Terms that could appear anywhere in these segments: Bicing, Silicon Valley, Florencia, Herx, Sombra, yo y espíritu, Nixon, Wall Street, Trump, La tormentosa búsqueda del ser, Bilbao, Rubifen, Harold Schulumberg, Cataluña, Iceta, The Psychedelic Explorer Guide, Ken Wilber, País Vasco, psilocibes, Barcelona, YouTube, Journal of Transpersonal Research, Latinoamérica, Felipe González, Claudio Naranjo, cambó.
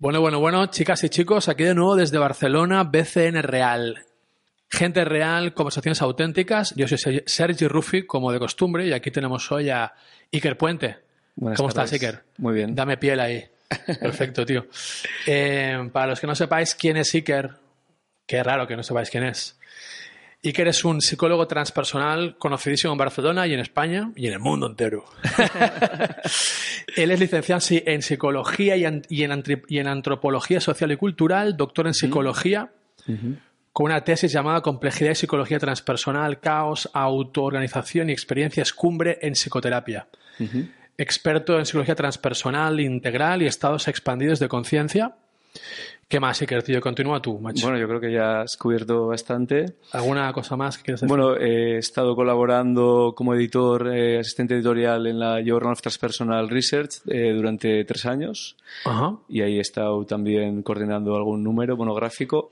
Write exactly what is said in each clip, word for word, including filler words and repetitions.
Bueno, bueno, bueno, chicas y chicos, aquí de nuevo desde Barcelona, B C N Real. Gente real, conversaciones auténticas. Yo soy Sergi Rufi, como de costumbre, y aquí tenemos hoy a Iker Puente. Buenas ¿Cómo tardes. Estás, Iker? Muy bien. Dame piel ahí. Perfecto, tío. Eh, para los que no sepáis quién es Iker, qué raro que no sepáis quién es. Iker es un psicólogo transpersonal conocidísimo en Barcelona y en España y en el mundo entero. Él es licenciado en Psicología y en, y, en y en Antropología Social y Cultural, doctor en Psicología, uh-huh. con una tesis llamada Complejidad y Psicología Transpersonal, Caos, Autoorganización y Experiencias Cumbre en Psicoterapia. Uh-huh. Experto en Psicología Transpersonal Integral y Estados Expandidos de Conciencia. ¿Qué más, Iker, tío? Continúa tú, macho. Bueno, yo creo que ya has cubierto bastante. ¿Alguna cosa más que quieras decir? Bueno, eh, he estado colaborando como editor, eh, asistente editorial en la Journal of Transpersonal Research eh, durante tres años. Ajá. Y ahí he estado también coordinando algún número monográfico,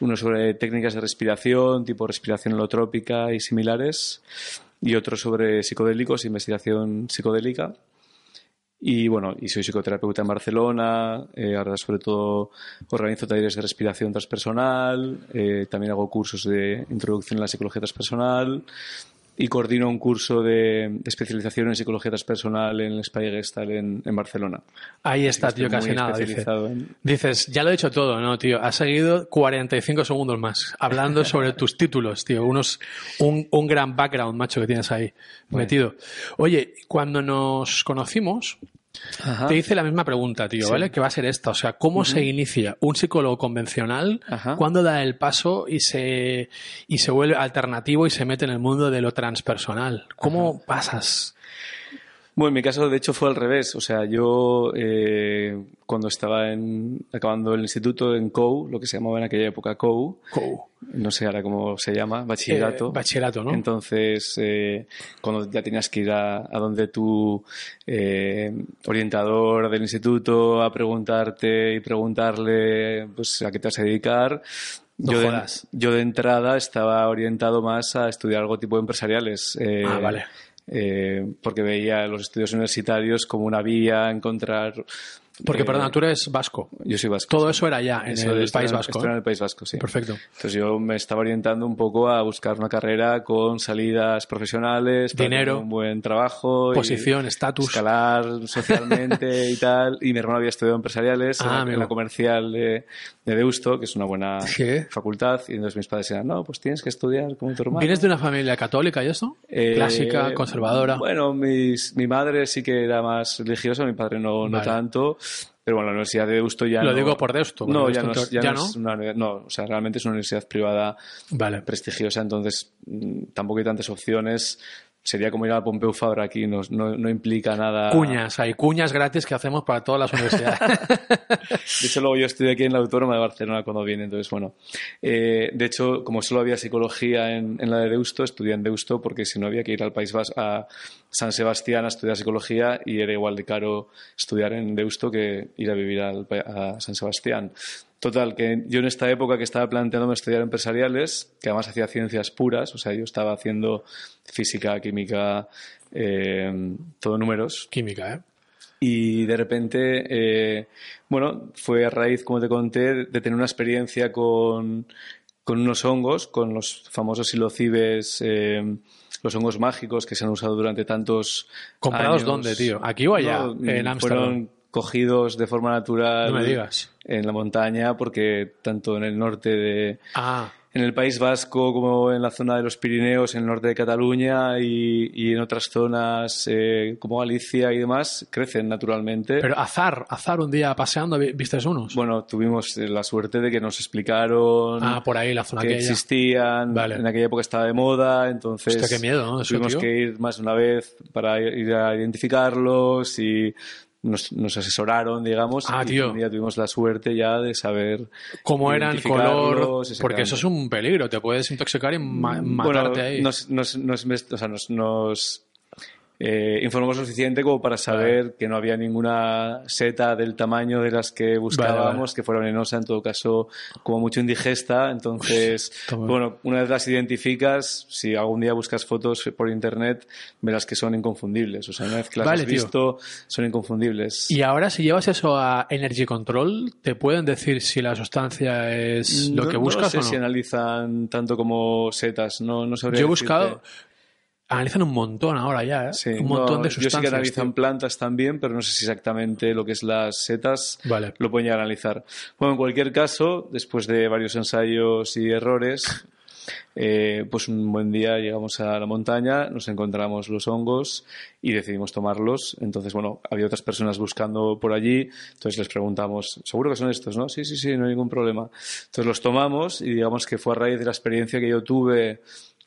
uno sobre técnicas de respiración, tipo respiración holotrópica y similares, y otro sobre psicodélicos, investigación psicodélica. Y bueno, y soy psicoterapeuta en Barcelona, eh, ahora sobre todo organizo talleres de respiración transpersonal, eh, también hago cursos de introducción a la psicología transpersonal y coordino un curso de, de especialización en psicología transpersonal en el Espai Gestalt en, en Barcelona. Ahí está, tío, casi nada. Dice, en... Dices, ya lo he hecho todo, ¿no, tío? Has seguido cuarenta y cinco segundos más hablando sobre tus títulos, tío. Unos, un, un gran background, macho, que tienes ahí bueno. metido. Oye, cuando nos conocimos... Ajá. Te hice la misma pregunta, tío, sí. ¿vale? Que va a ser esta, o sea, ¿cómo uh-huh. se inicia un psicólogo convencional? Ajá. ¿Cuándo da el paso y se, y se vuelve alternativo y se mete en el mundo de lo transpersonal? ¿Cómo Ajá. pasas? Bueno, en mi caso, de hecho, fue al revés. O sea, yo eh, cuando estaba en, acabando el instituto en C O U, lo que se llamaba en aquella época C O U, C O U. No sé ahora cómo se llama, bachillerato. Eh, bachillerato, ¿no? Entonces, eh, cuando ya tenías que ir a, a donde tu eh, orientador del instituto a preguntarte y preguntarle pues, a qué te vas a dedicar... No yo, de, yo de entrada estaba orientado más a estudiar algo tipo de empresariales. Eh, ah, vale. Eh, porque veía los estudios universitarios como una vía a encontrar... Porque, eh, perdona, tú eres vasco. Yo soy vasco. Todo sí. eso era ya en eso el País Vasco. Esto era en el País Vasco, sí. Perfecto. Entonces yo me estaba orientando un poco a buscar una carrera con salidas profesionales, dinero, un buen trabajo, posición, estatus, escalar socialmente y tal. Y mi hermano había estudiado empresariales ah, en, la, en la Comercial de, de Deusto, que es una buena ¿Qué? facultad. Y entonces mis padres eran, no, pues tienes que estudiar como tu hermano. ¿Vienes de una familia católica y eso? Eh, Clásica, conservadora. Bueno, mis, mi madre sí que era más religiosa, mi padre no, vale. no tanto. Pero bueno, la Universidad de Deusto ya Lo no... digo por Deusto. No, Deusto ya no, es, ya ¿Ya no, no? Es una, no, o sea, realmente es una universidad privada vale. prestigiosa, entonces tampoco hay tantas opciones. Sería como ir a Pompeu Fabra aquí, no, no, no implica nada... Cuñas, hay cuñas gratis que hacemos para todas las universidades. De hecho, luego yo estudié aquí en la Autónoma de Barcelona cuando vine, entonces bueno. Eh, de hecho, como solo había psicología en, en la de Deusto, estudié en Deusto porque si no había que ir al País Vasco, a San Sebastián a estudiar psicología y era igual de caro estudiar en Deusto que ir a vivir al, a San Sebastián. Total, que yo en esta época que estaba planteándome estudiar empresariales, que además hacía ciencias puras, o sea, yo estaba haciendo física, química, eh, todo números. Química, ¿eh? Y de repente, eh, bueno, fue a raíz, como te conté, de tener una experiencia con, con unos hongos, con los famosos psilocibes, eh, los hongos mágicos que se han usado durante tantos ¿Comprados años. ¿Dónde, tío? ¿Aquí o allá? No, en Ámsterdam. Cogidos de forma natural no me digas. En la montaña, porque tanto en el norte de ah. en el País Vasco como en la zona de los Pirineos, en el norte de Cataluña y, y en otras zonas eh, como Galicia y demás, crecen naturalmente. Pero azar, azar un día paseando, ¿viste unos? Bueno, tuvimos la suerte de que nos explicaron ah, por ahí, la zona que aquella. existían, vale. en aquella época estaba de moda, entonces Hostia, qué miedo, ¿no? Eso, tuvimos tío. que ir más de una vez para ir a identificarlos y... Nos, nos asesoraron, digamos, ah, y un día tuvimos la suerte ya de saber cómo eran, color, porque eso es un peligro, te puedes intoxicar y ma- matarte bueno, ahí. Nos, nos, nos, o sea, nos, nos eh, informó suficiente como para saber vale. que no había ninguna seta del tamaño de las que buscábamos, vale, vale. que fuera venenosa, en todo caso, como mucho indigesta. Entonces, Uf, bueno, una vez las identificas, si algún día buscas fotos por internet, verás que son inconfundibles. O sea, una vez que las vale, has tío. visto, son inconfundibles. Y ahora, si llevas eso a Energy Control, ¿te pueden decir si la sustancia es lo no, que buscas no sé o no? Si analizan tanto como setas, no, no sabría Yo he buscado... decirte. Analizan un montón ahora ya, ¿eh? Sí, un montón no, de sustancias. Yo sí que analizan tío. plantas también, pero no sé si exactamente lo que es las setas vale. lo pueden llegar a analizar. Bueno, en cualquier caso, después de varios ensayos y errores, eh, pues un buen día llegamos a la montaña, nos encontramos los hongos y decidimos tomarlos. Entonces, bueno, había otras personas buscando por allí, entonces les preguntamos, ¿seguro que son estos, no? Sí, sí, sí, no hay ningún problema. Entonces los tomamos y digamos que fue a raíz de la experiencia que yo tuve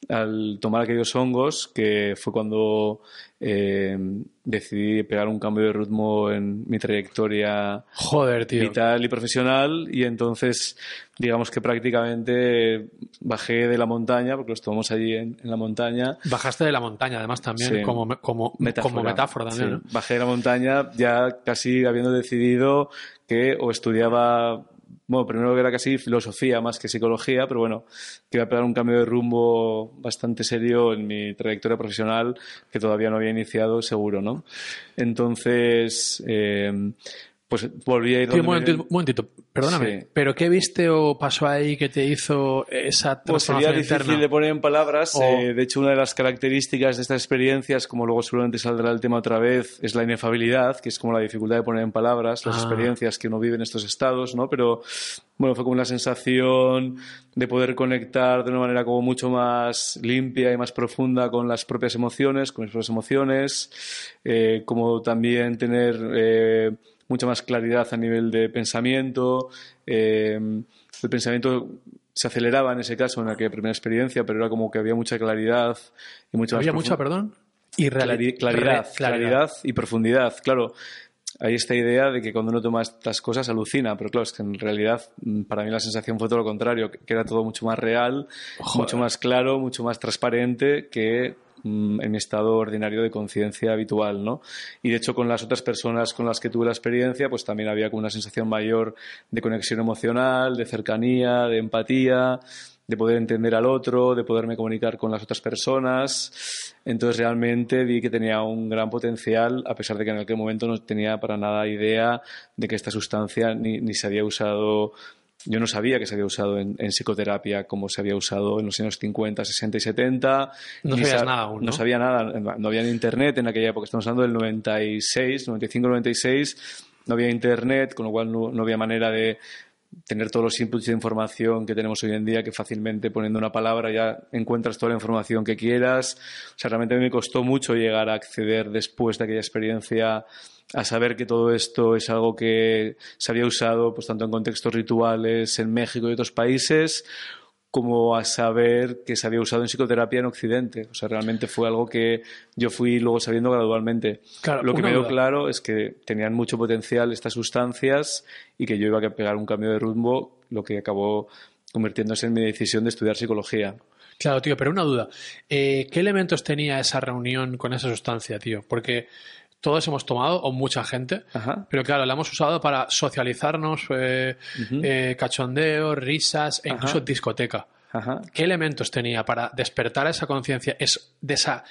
al tomar aquellos hongos, que fue cuando eh, decidí pegar un cambio de ritmo en mi trayectoria Joder, tío. vital y profesional, y entonces digamos que prácticamente bajé de la montaña, porque los tomamos allí en, en la montaña. Bajaste de la montaña además también, sí. como, como, metáfora. como metáfora también. Sí. ¿no? Bajé de la montaña ya casi habiendo decidido que o estudiaba... Bueno, primero que era casi filosofía más que psicología, pero bueno, que iba a pegar un cambio de rumbo bastante serio en mi trayectoria profesional que todavía no había iniciado, seguro, ¿no? Entonces, eh, pues volví a ir... Tío, un momentito, me... momentito, perdóname, sí. ¿pero qué viste o pasó ahí que te hizo esa transformación interna? Pues sería difícil de poner en palabras. O... Eh, de hecho, una de las características de estas experiencias, como luego seguramente saldrá el tema otra vez, es la inefabilidad, que es como la dificultad de poner en palabras las ah. experiencias que uno vive en estos estados, ¿no? Pero... Bueno, fue como una sensación de poder conectar de una manera como mucho más limpia y más profunda con las propias emociones, con mis propias emociones, eh, como también tener eh, mucha más claridad a nivel de pensamiento. Eh, el pensamiento se aceleraba en ese caso, en aquella primera experiencia, pero era como que había mucha claridad y mucha ¿Había más mucha, perdón? Y Clari- claridad, claridad, claridad y profundidad, claro. Hay esta idea de que cuando uno toma estas cosas alucina, pero claro, es que en realidad para mí la sensación fue todo lo contrario, que era todo mucho más real, Joder. mucho más claro, mucho más transparente que mmm, en mi estado ordinario de conciencia habitual, ¿no? Y de hecho con las otras personas con las que tuve la experiencia, pues también había como una sensación mayor de conexión emocional, de cercanía, de empatía, de poder entender al otro, de poderme comunicar con las otras personas. Entonces realmente vi que tenía un gran potencial, a pesar de que en aquel momento no tenía para nada idea de que esta sustancia ni, ni se había usado... Yo no sabía que se había usado en, en psicoterapia como se había usado en los años cincuenta, sesenta y setenta. No sabías sab- nada aún, ¿no? No sabía nada, no había ni internet en aquella época. Estamos hablando del noventa y seis, noventa y cinco, noventa y seis. No había internet, con lo cual no, no había manera de... tener todos los inputs de información que tenemos hoy en día, que fácilmente poniendo una palabra ya encuentras toda la información que quieras. O sea, realmente me costó mucho llegar a acceder después de aquella experiencia a saber que todo esto es algo que se había usado pues tanto en contextos rituales en México y otros países, como a saber que se había usado en psicoterapia en Occidente. O sea, realmente fue algo que yo fui luego sabiendo gradualmente. Claro, lo que me dio claro es que tenían mucho potencial estas sustancias y que yo iba a pegar un cambio de rumbo, lo que acabó convirtiéndose en mi decisión de estudiar psicología. Claro, tío, pero una duda. Eh, ¿qué elementos tenía esa reunión con esa sustancia, tío? Porque... todos hemos tomado, o mucha gente, Ajá. pero claro, la hemos usado para socializarnos, eh, uh-huh. eh, cachondeo, risas e incluso Ajá. discoteca. Ajá. ¿Qué elementos tenía para despertar esa conciencia, es de esa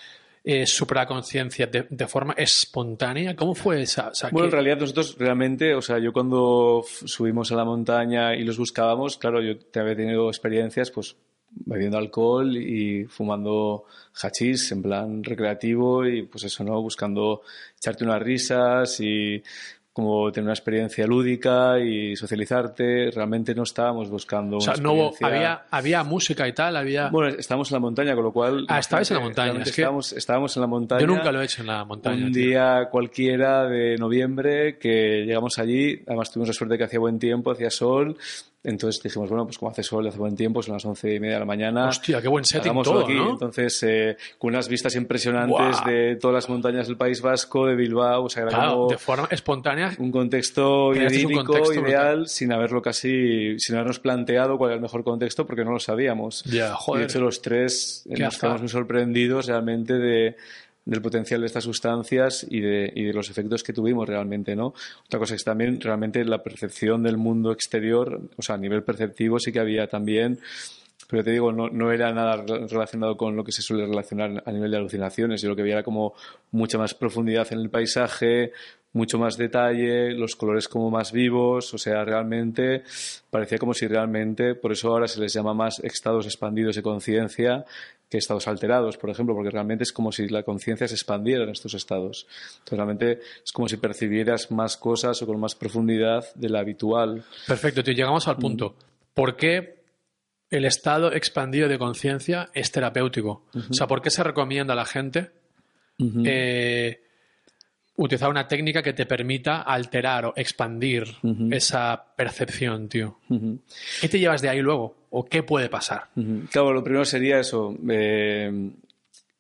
eh, supraconciencia de, de forma espontánea? ¿Cómo fue esa? O sea, bueno, que... en realidad nosotros realmente, o sea, yo cuando subimos a la montaña y los buscábamos, claro, yo te había tenido experiencias, pues, bebiendo alcohol y fumando hachís en plan recreativo y pues eso, ¿no? Buscando echarte unas risas y como tener una experiencia lúdica y socializarte. Realmente no estábamos buscando una o sea, experiencia... no había, había música y tal, había... Bueno, estábamos en la montaña, con lo cual... Ah, estabais en la montaña. Es que estábamos, estábamos en la montaña. Yo nunca lo he hecho en la montaña. Un tío. día cualquiera de noviembre que llegamos allí, además tuvimos la suerte que hacía buen tiempo, hacía sol... Entonces dijimos, bueno, pues como hace sol, hace buen tiempo, son las once y media de la mañana. Hostia, qué buen setting todo, aquí. ¿no? Entonces, eh, con unas vistas impresionantes wow. de todas las montañas del País Vasco, de Bilbao, o sea, era claro, como de forma espontánea. Un contexto idílico, un contexto ideal, brutal. sin haberlo casi, sin habernos planteado cuál era el mejor contexto, porque no lo sabíamos. Ya, yeah, joder. Y de hecho los tres nos estábamos muy sorprendidos realmente de del potencial de estas sustancias y de, y de los efectos que tuvimos realmente, ¿no? Otra cosa es también realmente la percepción del mundo exterior, o sea, a nivel perceptivo sí que había también, pero te digo, no, no era nada relacionado con lo que se suele relacionar a nivel de alucinaciones. Yo lo que veía era como mucha más profundidad en el paisaje, mucho más detalle, los colores como más vivos, o sea, realmente parecía como si realmente, por eso ahora se les llama más estados expandidos de conciencia que estados alterados, por ejemplo, porque realmente es como si la conciencia se expandiera en estos estados. Entonces, realmente es como si percibieras más cosas o con más profundidad de la habitual. Perfecto, tío, llegamos al punto. ¿Por qué el estado expandido de conciencia es terapéutico? Uh-huh. O sea, ¿por qué se recomienda a la gente uh-huh. eh, utilizar una técnica que te permita alterar o expandir uh-huh. esa percepción, tío? Uh-huh. ¿Qué te llevas de ahí luego? ¿O qué puede pasar? Uh-huh. Claro, lo primero sería eso, eh,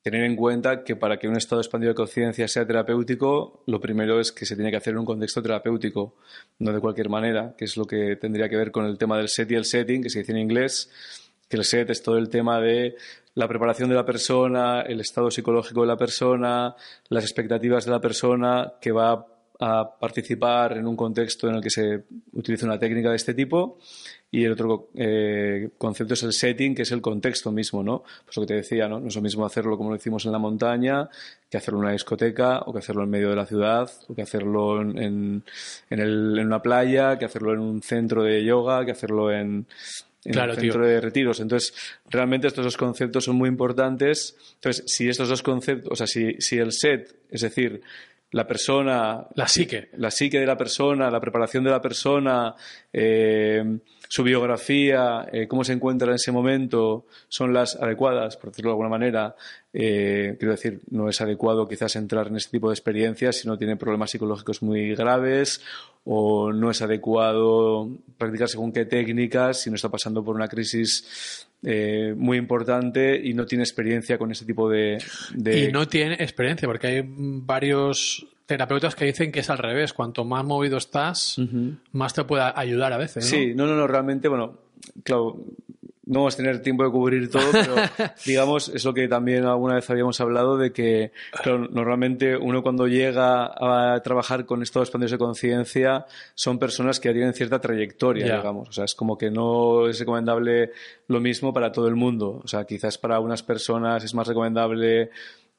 tener en cuenta que para que un estado expandido de conciencia sea terapéutico, lo primero es que se tiene que hacer en un contexto terapéutico, no de cualquier manera, que es lo que tendría que ver con el tema del set y el setting, que se dice en inglés, que el set es todo el tema de la preparación de la persona, el estado psicológico de la persona, las expectativas de la persona que va a participar en un contexto en el que se utiliza una técnica de este tipo. Y el otro eh, concepto es el setting, que es el contexto mismo, ¿no? Pues lo que te decía, ¿no? No es lo mismo hacerlo como lo hicimos en la montaña que hacerlo en una discoteca, o que hacerlo en medio de la ciudad, o que hacerlo en, en, en, el, en una playa, que hacerlo en un centro de yoga, que hacerlo en... en claro, el centro tío. de retiros. Entonces, realmente estos dos conceptos son muy importantes. Entonces, si estos dos conceptos, o sea, si, si el set, es decir, la persona... La psique. La psique de la persona, la preparación de la persona, eh, su biografía, eh, cómo se encuentra en ese momento, son las adecuadas, por decirlo de alguna manera. Eh, quiero decir, no es adecuado quizás entrar en este tipo de experiencias si no tiene problemas psicológicos muy graves, o no es adecuado practicar según qué técnicas si no está pasando por una crisis eh, muy importante y no tiene experiencia con este tipo de, de... Y no tiene experiencia, porque hay varios terapeutas que dicen que es al revés. Cuanto más movido estás, uh-huh. más te puede ayudar a veces, ¿no? Sí, no, no, no, realmente, bueno, claro... No vamos a tener tiempo de cubrir todo, pero digamos, es lo que también alguna vez habíamos hablado, de que claro, normalmente uno cuando llega a trabajar con estados expandidos de conciencia son personas que ya tienen cierta trayectoria, yeah. digamos. O sea, es como que no es recomendable lo mismo para todo el mundo. O sea, quizás para unas personas es más recomendable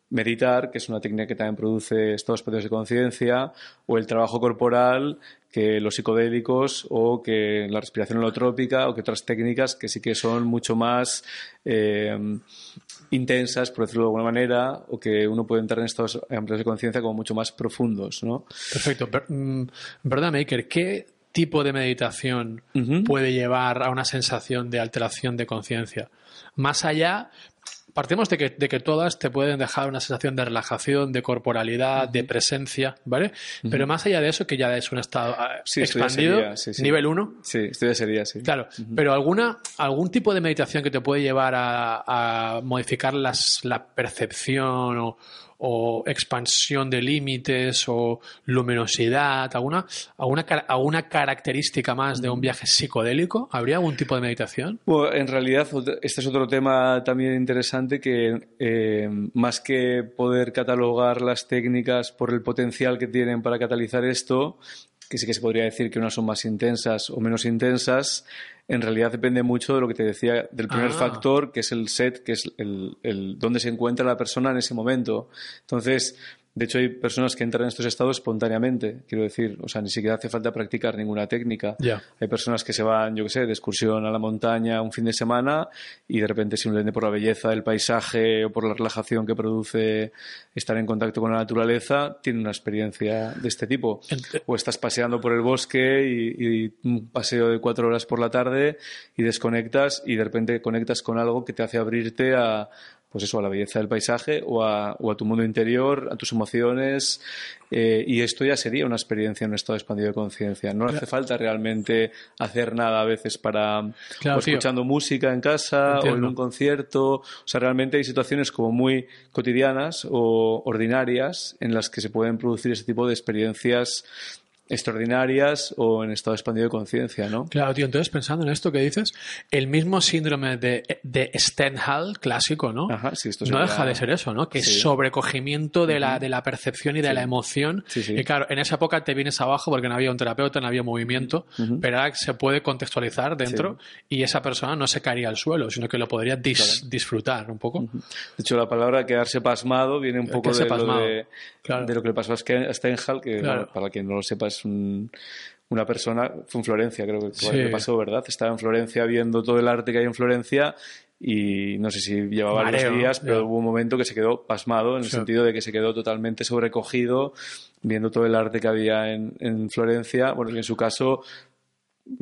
meditar, que es una técnica que también produce estados expandidos de conciencia, o el trabajo corporal, que los psicodélicos, o que la respiración holotrópica, o que otras técnicas que sí que son mucho más eh, intensas, por decirlo de alguna manera, o que uno puede entrar en estados amplios de conciencia como mucho más profundos, ¿no? Perfecto. Pero, ¿verdad, Iker? ¿Qué tipo de meditación uh-huh. puede llevar a una sensación de alteración de conciencia? Más allá... Partimos de que, de que todas te pueden dejar una sensación de relajación, de corporalidad, de presencia, ¿vale? Uh-huh. Pero más allá de eso, que ya es un estado sí, expandido, sería, sí, sí. nivel uno. Sí, esto ya sería, sí. Claro, uh-huh. pero alguna algún tipo de meditación que te puede llevar a, a modificar las, la percepción o, o expansión de límites o luminosidad, alguna, alguna, alguna característica más de un viaje psicodélico, ¿habría algún tipo de meditación? Bueno, en realidad este es otro tema también interesante, que eh, más que poder catalogar las técnicas por el potencial que tienen para catalizar esto, que sí que se podría decir que unas son más intensas o menos intensas, en realidad depende mucho de lo que te decía, del primer ah. factor, que es el set, que es el, el dónde se encuentra la persona en ese momento. Entonces, de hecho, hay personas que entran en estos estados espontáneamente, quiero decir, o sea, ni siquiera hace falta practicar ninguna técnica. Yeah. Hay personas que se van, yo qué sé, de excursión a la montaña un fin de semana y de repente simplemente por la belleza del paisaje o por la relajación que produce estar en contacto con la naturaleza, tienen una experiencia de este tipo. O estás paseando por el bosque y, y un paseo de cuatro horas por la tarde y desconectas y de repente conectas con algo que te hace abrirte a... pues eso, a la belleza del paisaje o a, o a tu mundo interior, a tus emociones, eh, y esto ya sería una experiencia en un estado expandido de conciencia. No claro. hace falta realmente hacer nada a veces para... Claro, o escuchando tío. música en casa Entiendo. o en un concierto. O sea, realmente hay situaciones como muy cotidianas o ordinarias en las que se pueden producir ese tipo de experiencias extraordinarias o en estado expandido de conciencia, ¿no? Claro, tío. Entonces, pensando en esto que dices, el mismo síndrome de, de Stendhal clásico, ¿no? Ajá, sí, esto no deja de ser eso, ¿no? Que es sí. sobrecogimiento de, uh-huh. la, de la percepción y de sí. la emoción. Sí, sí. Y claro, en esa época te vienes abajo porque no había un terapeuta, no había movimiento, uh-huh. pero ahora se puede contextualizar dentro sí. y esa persona no se caería al suelo, sino que lo podría dis- claro. disfrutar un poco. Uh-huh. De hecho, la palabra quedarse pasmado viene un poco de lo, de, claro. de lo que le pasó a Stendhal, que claro. para quien no lo sepa es un, una persona, fue en Florencia, creo que sí. le pasó, ¿verdad? Estaba en Florencia viendo todo el arte que hay en Florencia y no sé si llevaba Mareo, varios días, pero yeah. hubo un momento que se quedó pasmado, en el sí. sentido de que se quedó totalmente sobrecogido viendo todo el arte que había en, en Florencia. Bueno, en su caso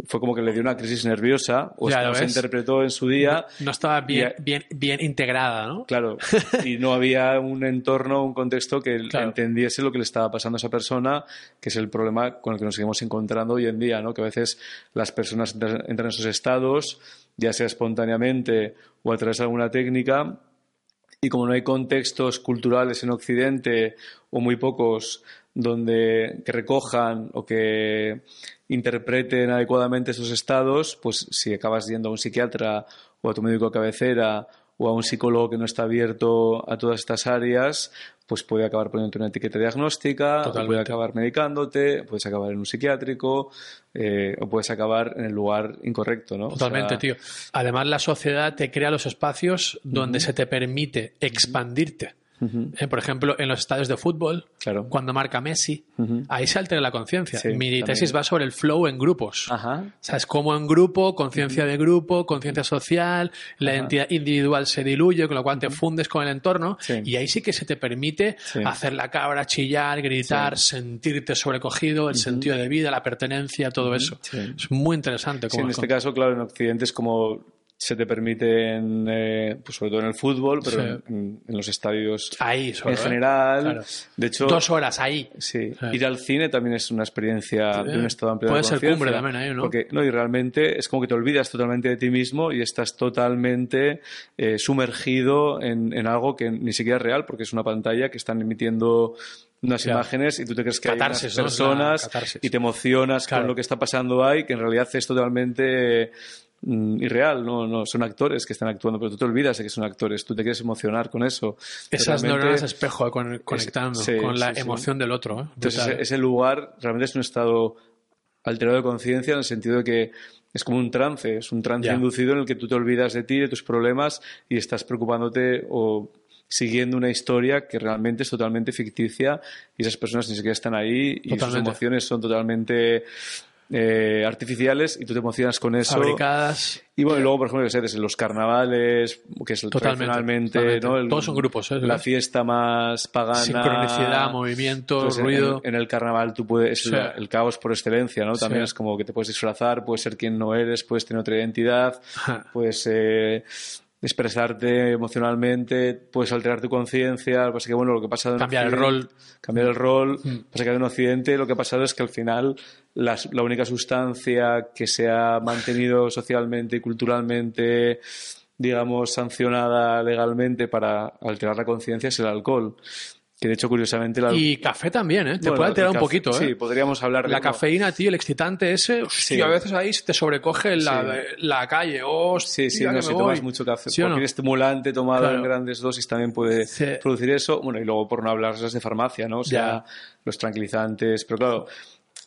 fue como que le dio una crisis nerviosa o sea, se interpretó en su día. No, no estaba bien, y, bien, bien integrada, ¿no? Claro, y no había un entorno, un contexto que claro. entendiese lo que le estaba pasando a esa persona, que es el problema con el que nos seguimos encontrando hoy en día, ¿no? Que a veces las personas entran, entran en esos estados, ya sea espontáneamente o a través de alguna técnica, y como no hay contextos culturales en Occidente o muy pocos donde que recojan o que interpreten adecuadamente esos estados, pues si acabas yendo a un psiquiatra o a tu médico de cabecera o a un psicólogo que no está abierto a todas estas áreas, pues puede acabar poniéndote una etiqueta diagnóstica, o puede acabar medicándote, puedes acabar en un psiquiátrico eh, o puedes acabar en el lugar incorrecto, ¿no? Totalmente, o sea, tío. Además, la sociedad te crea los espacios donde uh-huh. se te permite expandirte. Uh-huh. Eh, por ejemplo, en los estadios de fútbol, claro. cuando marca Messi, uh-huh. ahí se altera la conciencia. Sí, Mi también. tesis va sobre el flow en grupos. Ajá. O sea, es como en grupo, conciencia uh-huh. de grupo, conciencia social, la uh-huh. identidad individual se diluye, con lo cual uh-huh. te fundes con el entorno sí. y ahí sí que se te permite sí. hacer la cabra, chillar, gritar, sí. sentirte sobrecogido, el uh-huh. sentido de vida, la pertenencia, todo uh-huh. eso. Sí. Es muy interesante. Como sí, en este con... caso, claro, en Occidente es como... se te permiten, eh, pues sobre todo en el fútbol, pero sí. en, en los estadios ahí, solo, en general. ¿eh? Claro. De hecho, dos horas ahí. Sí. sí. Ir al cine también es una experiencia sí. de un estado amplio de conciencia. Puede ser cumbre también ahí, ¿no? Porque, no, y realmente es como que te olvidas totalmente de ti mismo y estás totalmente eh, sumergido en, en algo que ni siquiera es real, porque es una pantalla que están emitiendo unas claro. imágenes y tú te crees que catarsis, hay unas personas ¿no? claro, y te emocionas claro. con lo que está pasando ahí, que en realidad es totalmente... Eh, irreal, no, no, son actores que están actuando, pero tú te olvidas de que son actores, tú te quieres emocionar con eso. Esas neuronas espejo eh, con, conectando es, sí, con la sí, emoción sí. del otro. ¿eh? Entonces ese, ese lugar realmente es un estado alterado de conciencia en el sentido de que es como un trance, es un trance yeah. inducido en el que tú te olvidas de ti, de tus problemas y estás preocupándote o siguiendo una historia que realmente es totalmente ficticia y esas personas ni siquiera están ahí y totalmente. Sus emociones son totalmente... Eh, artificiales y tú te emocionas con eso. Fabricadas. Y bueno, y luego, por ejemplo, que sé, los carnavales, que es totalmente, totalmente. ¿no? El, todos son grupos, ¿eh? La fiesta más pagana. Sincronicidad, movimiento, entonces, ruido. En, en el carnaval tú puedes, es sí. la, el caos por excelencia, ¿no? También sí. es como que te puedes disfrazar, puedes ser quien no eres, puedes tener otra identidad, ja. puedes eh, expresarte emocionalmente, puedes alterar tu conciencia. Lo que pasa que, bueno, lo que pasa. Cambiar el rol. Cambiar el rol. Mm. Lo que pasa que en Occidente lo que ha pasado es que al final. La, la única sustancia que se ha mantenido socialmente y culturalmente, digamos, sancionada legalmente para alterar la conciencia es el alcohol. Que de hecho, curiosamente... La... Y café también, ¿eh? Te bueno, puede alterar un café, poquito, ¿eh? Sí, podríamos hablar de... La como... cafeína, tío, el excitante ese... Hostia, sí. a veces ahí te sobrecoge la, sí. la calle. Hostia, sí, sí, no, si voy. Tomas mucho café. ¿Sí cualquier no? estimulante tomado claro. en grandes dosis también puede sí. producir eso. Bueno, y luego por no hablar de farmacia, ¿no? O sea, ya. los tranquilizantes... Pero claro...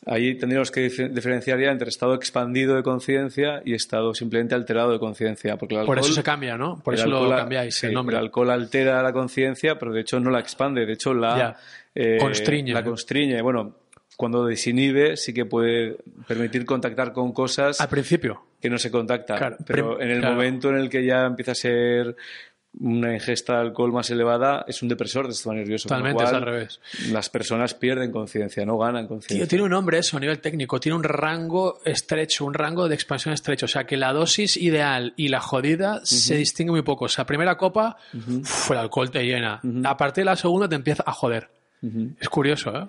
Ahí tendríamos que diferenciar ya entre estado expandido de conciencia y estado simplemente alterado de conciencia. Por eso se cambia, ¿no? Por eso lo cambiáis el nombre. El alcohol altera la conciencia, pero de hecho no la expande, de hecho la eh, constriñe. La constriñe. Bueno, cuando desinhibe sí que puede permitir contactar con cosas... Al principio. Que no se contactan, claro, pero en el claro. momento en el que ya empieza a ser... una ingesta de alcohol más elevada es un depresor de estado nervioso. Totalmente, es al revés. Las personas pierden conciencia, no ganan conciencia. Tiene un nombre eso a nivel técnico, tiene un rango estrecho, un rango de expansión estrecho. O sea, que la dosis ideal y la jodida uh-huh. se distingue muy poco. O sea, primera copa, uh-huh. uf, el alcohol te llena. Uh-huh. A partir de la segunda te empieza a joder. Uh-huh. Es curioso, ¿eh?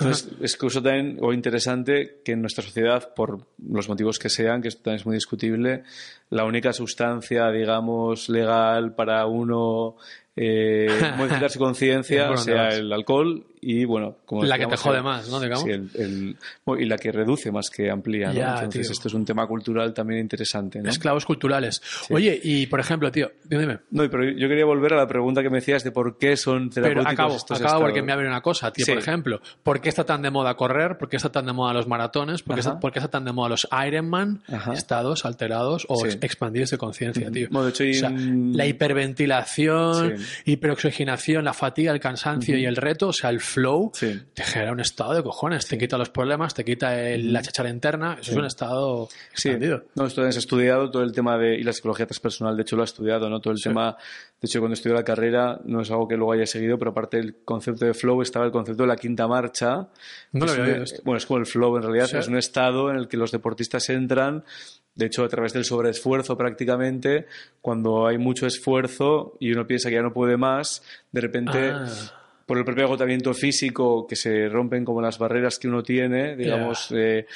Entonces, es curioso también, o interesante, que en nuestra sociedad, por los motivos que sean, que esto también es muy discutible, la única sustancia, digamos, legal para uno eh, modificar su conciencia, sí, bueno, sea el alcohol y bueno... Como la que te jode más, ¿no? Digamos. Sí, el, el, bueno, y la que reduce más que amplía, ¿no? Ya, entonces, tío, esto es un tema cultural también interesante, ¿no? Esclavos culturales. Sí. Oye, y por ejemplo, tío, dime. No, pero yo quería volver a la pregunta que me decías de por qué son terapéuticos pero acabo, estos acabo porque me abre una cosa, tío, sí. Por ejemplo, ¿por qué está tan de moda correr? ¿Por qué está tan de moda los maratones? ¿Por qué, está, ¿por qué está tan de moda los Ironman? Ajá. Estados alterados o sí. expandidos de conciencia, tío. Bueno, de hecho, y... o sea, la hiperventilación, sí. hiperoxiginación, la fatiga, el cansancio uh-huh. y el reto, o sea, el flow, sí. te genera un estado de cojones, te quita los problemas, te quita el, la cháchara interna, eso sí. es un estado expandido. Sí. No, esto has estudiado todo el tema de, y la psicología transpersonal, de hecho lo ha estudiado, ¿no? Todo el sí. tema, de hecho cuando estudió la carrera, no es algo que luego haya seguido, pero aparte del concepto de flow estaba el concepto de la quinta marcha. No lo había oído esto. Bueno, es como el flow en realidad, sí. es un estado en el que los deportistas entran. De hecho, a través del sobreesfuerzo prácticamente, cuando hay mucho esfuerzo y uno piensa que ya no puede más, de repente, ah. por el propio agotamiento físico, que se rompen como las barreras que uno tiene, digamos, yeah. eh,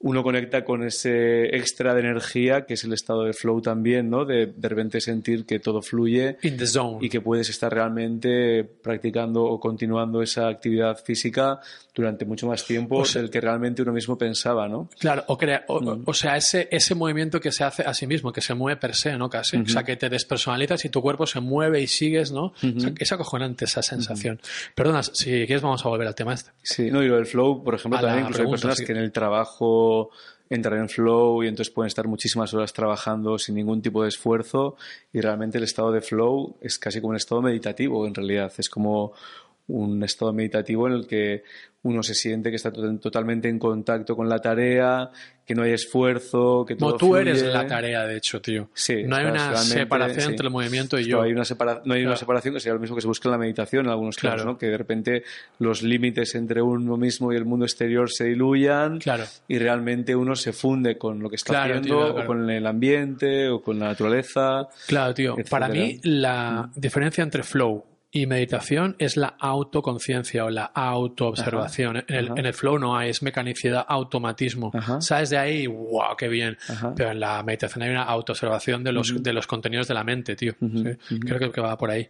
uno conecta con ese extra de energía, que es el estado de flow también, ¿no? De, de repente sentir que todo fluye In the zone. Y que puedes estar realmente practicando o continuando esa actividad física durante mucho más tiempo o sea, del que realmente uno mismo pensaba, ¿no? Claro, o, crea, o, mm. o sea, ese, ese movimiento que se hace a sí mismo, que se mueve per se, ¿no? Casi, uh-huh. o sea, que te despersonalizas y tu cuerpo se mueve y sigues, ¿no? Uh-huh. O sea, es acojonante esa sensación. Uh-huh. Perdona, si quieres vamos a volver al tema este. Sí, no, y lo del flow, por ejemplo, a también incluso pregunta, hay personas sí. que en el trabajo entran en flow y entonces pueden estar muchísimas horas trabajando sin ningún tipo de esfuerzo y realmente el estado de flow es casi como un estado meditativo, en realidad. Es como un estado meditativo en el que uno se siente que está to- totalmente en contacto con la tarea, que no hay esfuerzo, que todo no, tú fluye. Eres la tarea, de hecho, tío. Sí, no hay una separación sí. entre el movimiento y esto, yo. Hay una separa- no hay claro. una separación, que sería lo mismo que se busca en la meditación en algunos claro. casos, ¿no? Que de repente los límites entre uno mismo y el mundo exterior se diluyan claro. y realmente uno se funde con lo que está claro, haciendo, tío, claro. o con el ambiente, o con la naturaleza. Claro, tío. Etcétera. Para mí, la diferencia entre flow y meditación es la autoconciencia o la autoobservación. En el, en el flow no hay, es mecanicidad, automatismo. Ajá. Sabes de ahí, wow, qué bien. Ajá. Pero en la meditación hay una autoobservación de los, uh-huh. de los contenidos de la mente, tío. Uh-huh. ¿Sí? Uh-huh. Creo que, que va por ahí.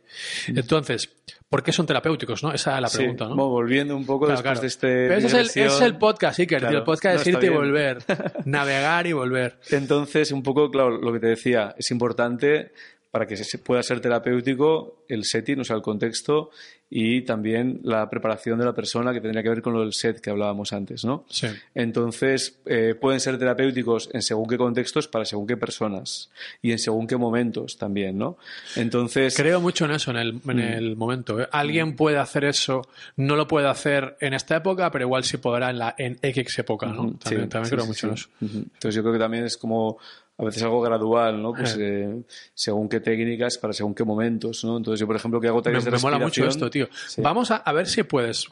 Uh-huh. Entonces, ¿por qué son terapéuticos, no? Esa es la pregunta, sí. ¿no? Bueno, volviendo un poco claro, después claro. de este... Pero ese es, el, es el podcast, Iker, claro. tío, el podcast no, es irte y volver, navegar y volver. Entonces, un poco, claro, lo que te decía, es importante... para que se pueda ser terapéutico el setting, o sea, el contexto y también la preparación de la persona que tendría que ver con lo del set que hablábamos antes, ¿no? Sí. Entonces, eh, pueden ser terapéuticos en según qué contextos para según qué personas y en según qué momentos también, ¿no? Entonces... Creo mucho en eso, en el, en mm. el momento. ¿eh? Alguien mm. puede hacer eso, no lo puede hacer en esta época, pero igual sí podrá en la en X época, ¿no? Mm-hmm. También, sí, también sí, creo sí, mucho sí. en eso. Mm-hmm. Entonces, yo creo que también es como... a veces algo gradual, ¿no? Pues eh, según qué técnicas, para según qué momentos, ¿no? Entonces yo, por ejemplo, que hago técnicas de respiración... Me mola mucho esto, tío. Sí. Vamos a, a ver si puedes...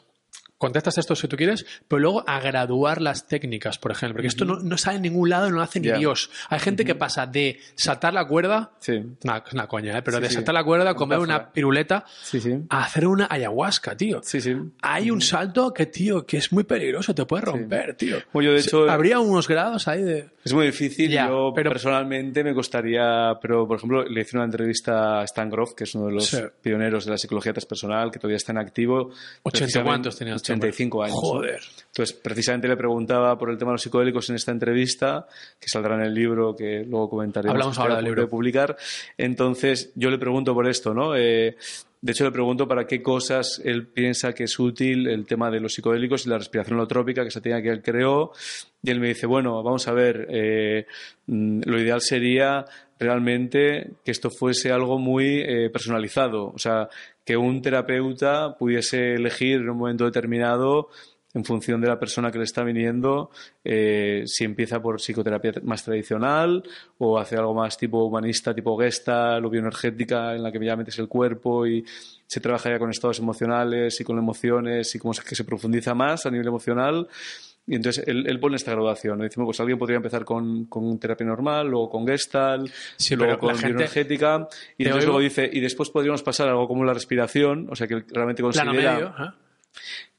Contestas esto si tú quieres, pero luego a graduar las técnicas, por ejemplo. Porque uh-huh. esto no, no sale en ningún lado, no lo hace ni yeah. Dios. Hay gente uh-huh. que pasa de saltar la cuerda... Sí. Es una, una coña, ¿eh? Pero sí, de saltar sí. la cuerda, comer una, una piruleta, sí, sí. a hacer una ayahuasca, tío. Sí, sí. Hay uh-huh. un salto que, tío, que es muy peligroso, te puede romper, sí. tío. Bueno, yo de hecho... Habría unos grados ahí de... Es muy difícil. Yeah, yo pero... personalmente me costaría... Pero, por ejemplo, le hice una entrevista a Stan Grof, que es uno de los sí. pioneros de la psicología transpersonal, que todavía está en activo. ¿ochenta cuántos tenías? ochenta y cinco años. Joder. Entonces, precisamente le preguntaba por el tema de los psicodélicos en esta entrevista, que saldrá en el libro, que luego comentaré. Hablamos ahora del libro. De publicar. Entonces, yo le pregunto por esto, ¿no? Eh, de hecho, le pregunto para qué cosas él piensa que es útil el tema de los psicodélicos y la respiración holotrópica, que es la técnica que él creó. Y él me dice, bueno, vamos a ver, eh, lo ideal sería realmente que esto fuese algo muy eh, personalizado. O sea, que un terapeuta pudiese elegir en un momento determinado, en función de la persona que le está viniendo, eh, si empieza por psicoterapia más tradicional o hace algo más tipo humanista, tipo Gestalt o bioenergética, en la que ya metes el cuerpo y se trabaja ya con estados emocionales y con emociones y como que se profundiza más a nivel emocional. Y entonces él, él pone esta graduación. Le decimos, pues alguien podría empezar con, con terapia normal, luego con Gestalt, sí, luego con bioenergética. Y entonces luego dice, y después podríamos pasar a algo como la respiración, o sea que él realmente considera medio, ¿eh?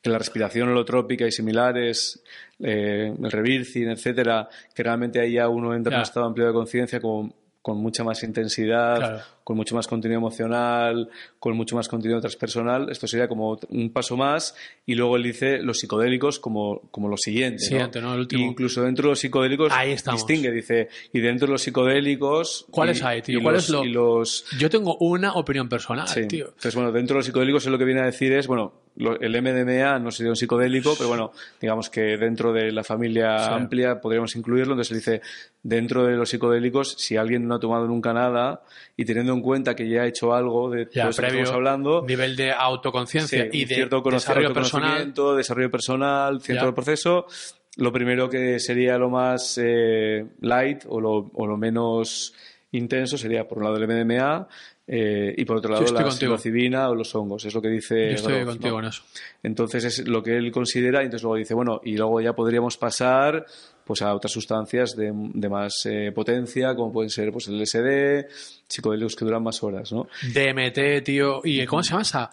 que la respiración holotrópica y similares, eh, el rebirthing, etcétera, que realmente ahí ya uno entra claro. en un estado amplio de conciencia con mucha más intensidad. Claro. con mucho más contenido emocional, con mucho más contenido transpersonal. Esto sería como un paso más, y luego él dice los psicodélicos como, como lo siguiente, siguiente ¿no? ¿no? El último. E incluso dentro de los psicodélicos distingue, dice, y dentro de los psicodélicos... ¿Cuáles hay, tío? Y ¿Cuál los, es lo... y los... Yo tengo una opinión personal, sí. tío. Entonces, bueno, dentro de los psicodélicos es lo que viene a decir es, bueno, el M D M A no sería un psicodélico, pero bueno, digamos que dentro de la familia sí. amplia podríamos incluirlo. Entonces dice, dentro de los psicodélicos, si alguien no ha tomado nunca nada y teniendo en cuenta que ya ha hecho algo de ya, todo eso que estamos hablando, nivel de autoconciencia sí, y de cierto desarrollo personal, desarrollo personal, cierto ya. proceso, lo primero que sería lo más eh, light o lo, o lo menos intenso sería por un lado el M D M A. Eh, y por otro lado la psilocibina o los hongos, es lo que dice Yo estoy Grof, contigo ¿no? en eso. Entonces es lo que él considera, y entonces luego dice, bueno, y luego ya podríamos pasar pues a otras sustancias de, de más eh, potencia, como pueden ser pues el L S D, psicodélicos que duran más horas, ¿no? D M T, tío, ¿y cómo se llama esa?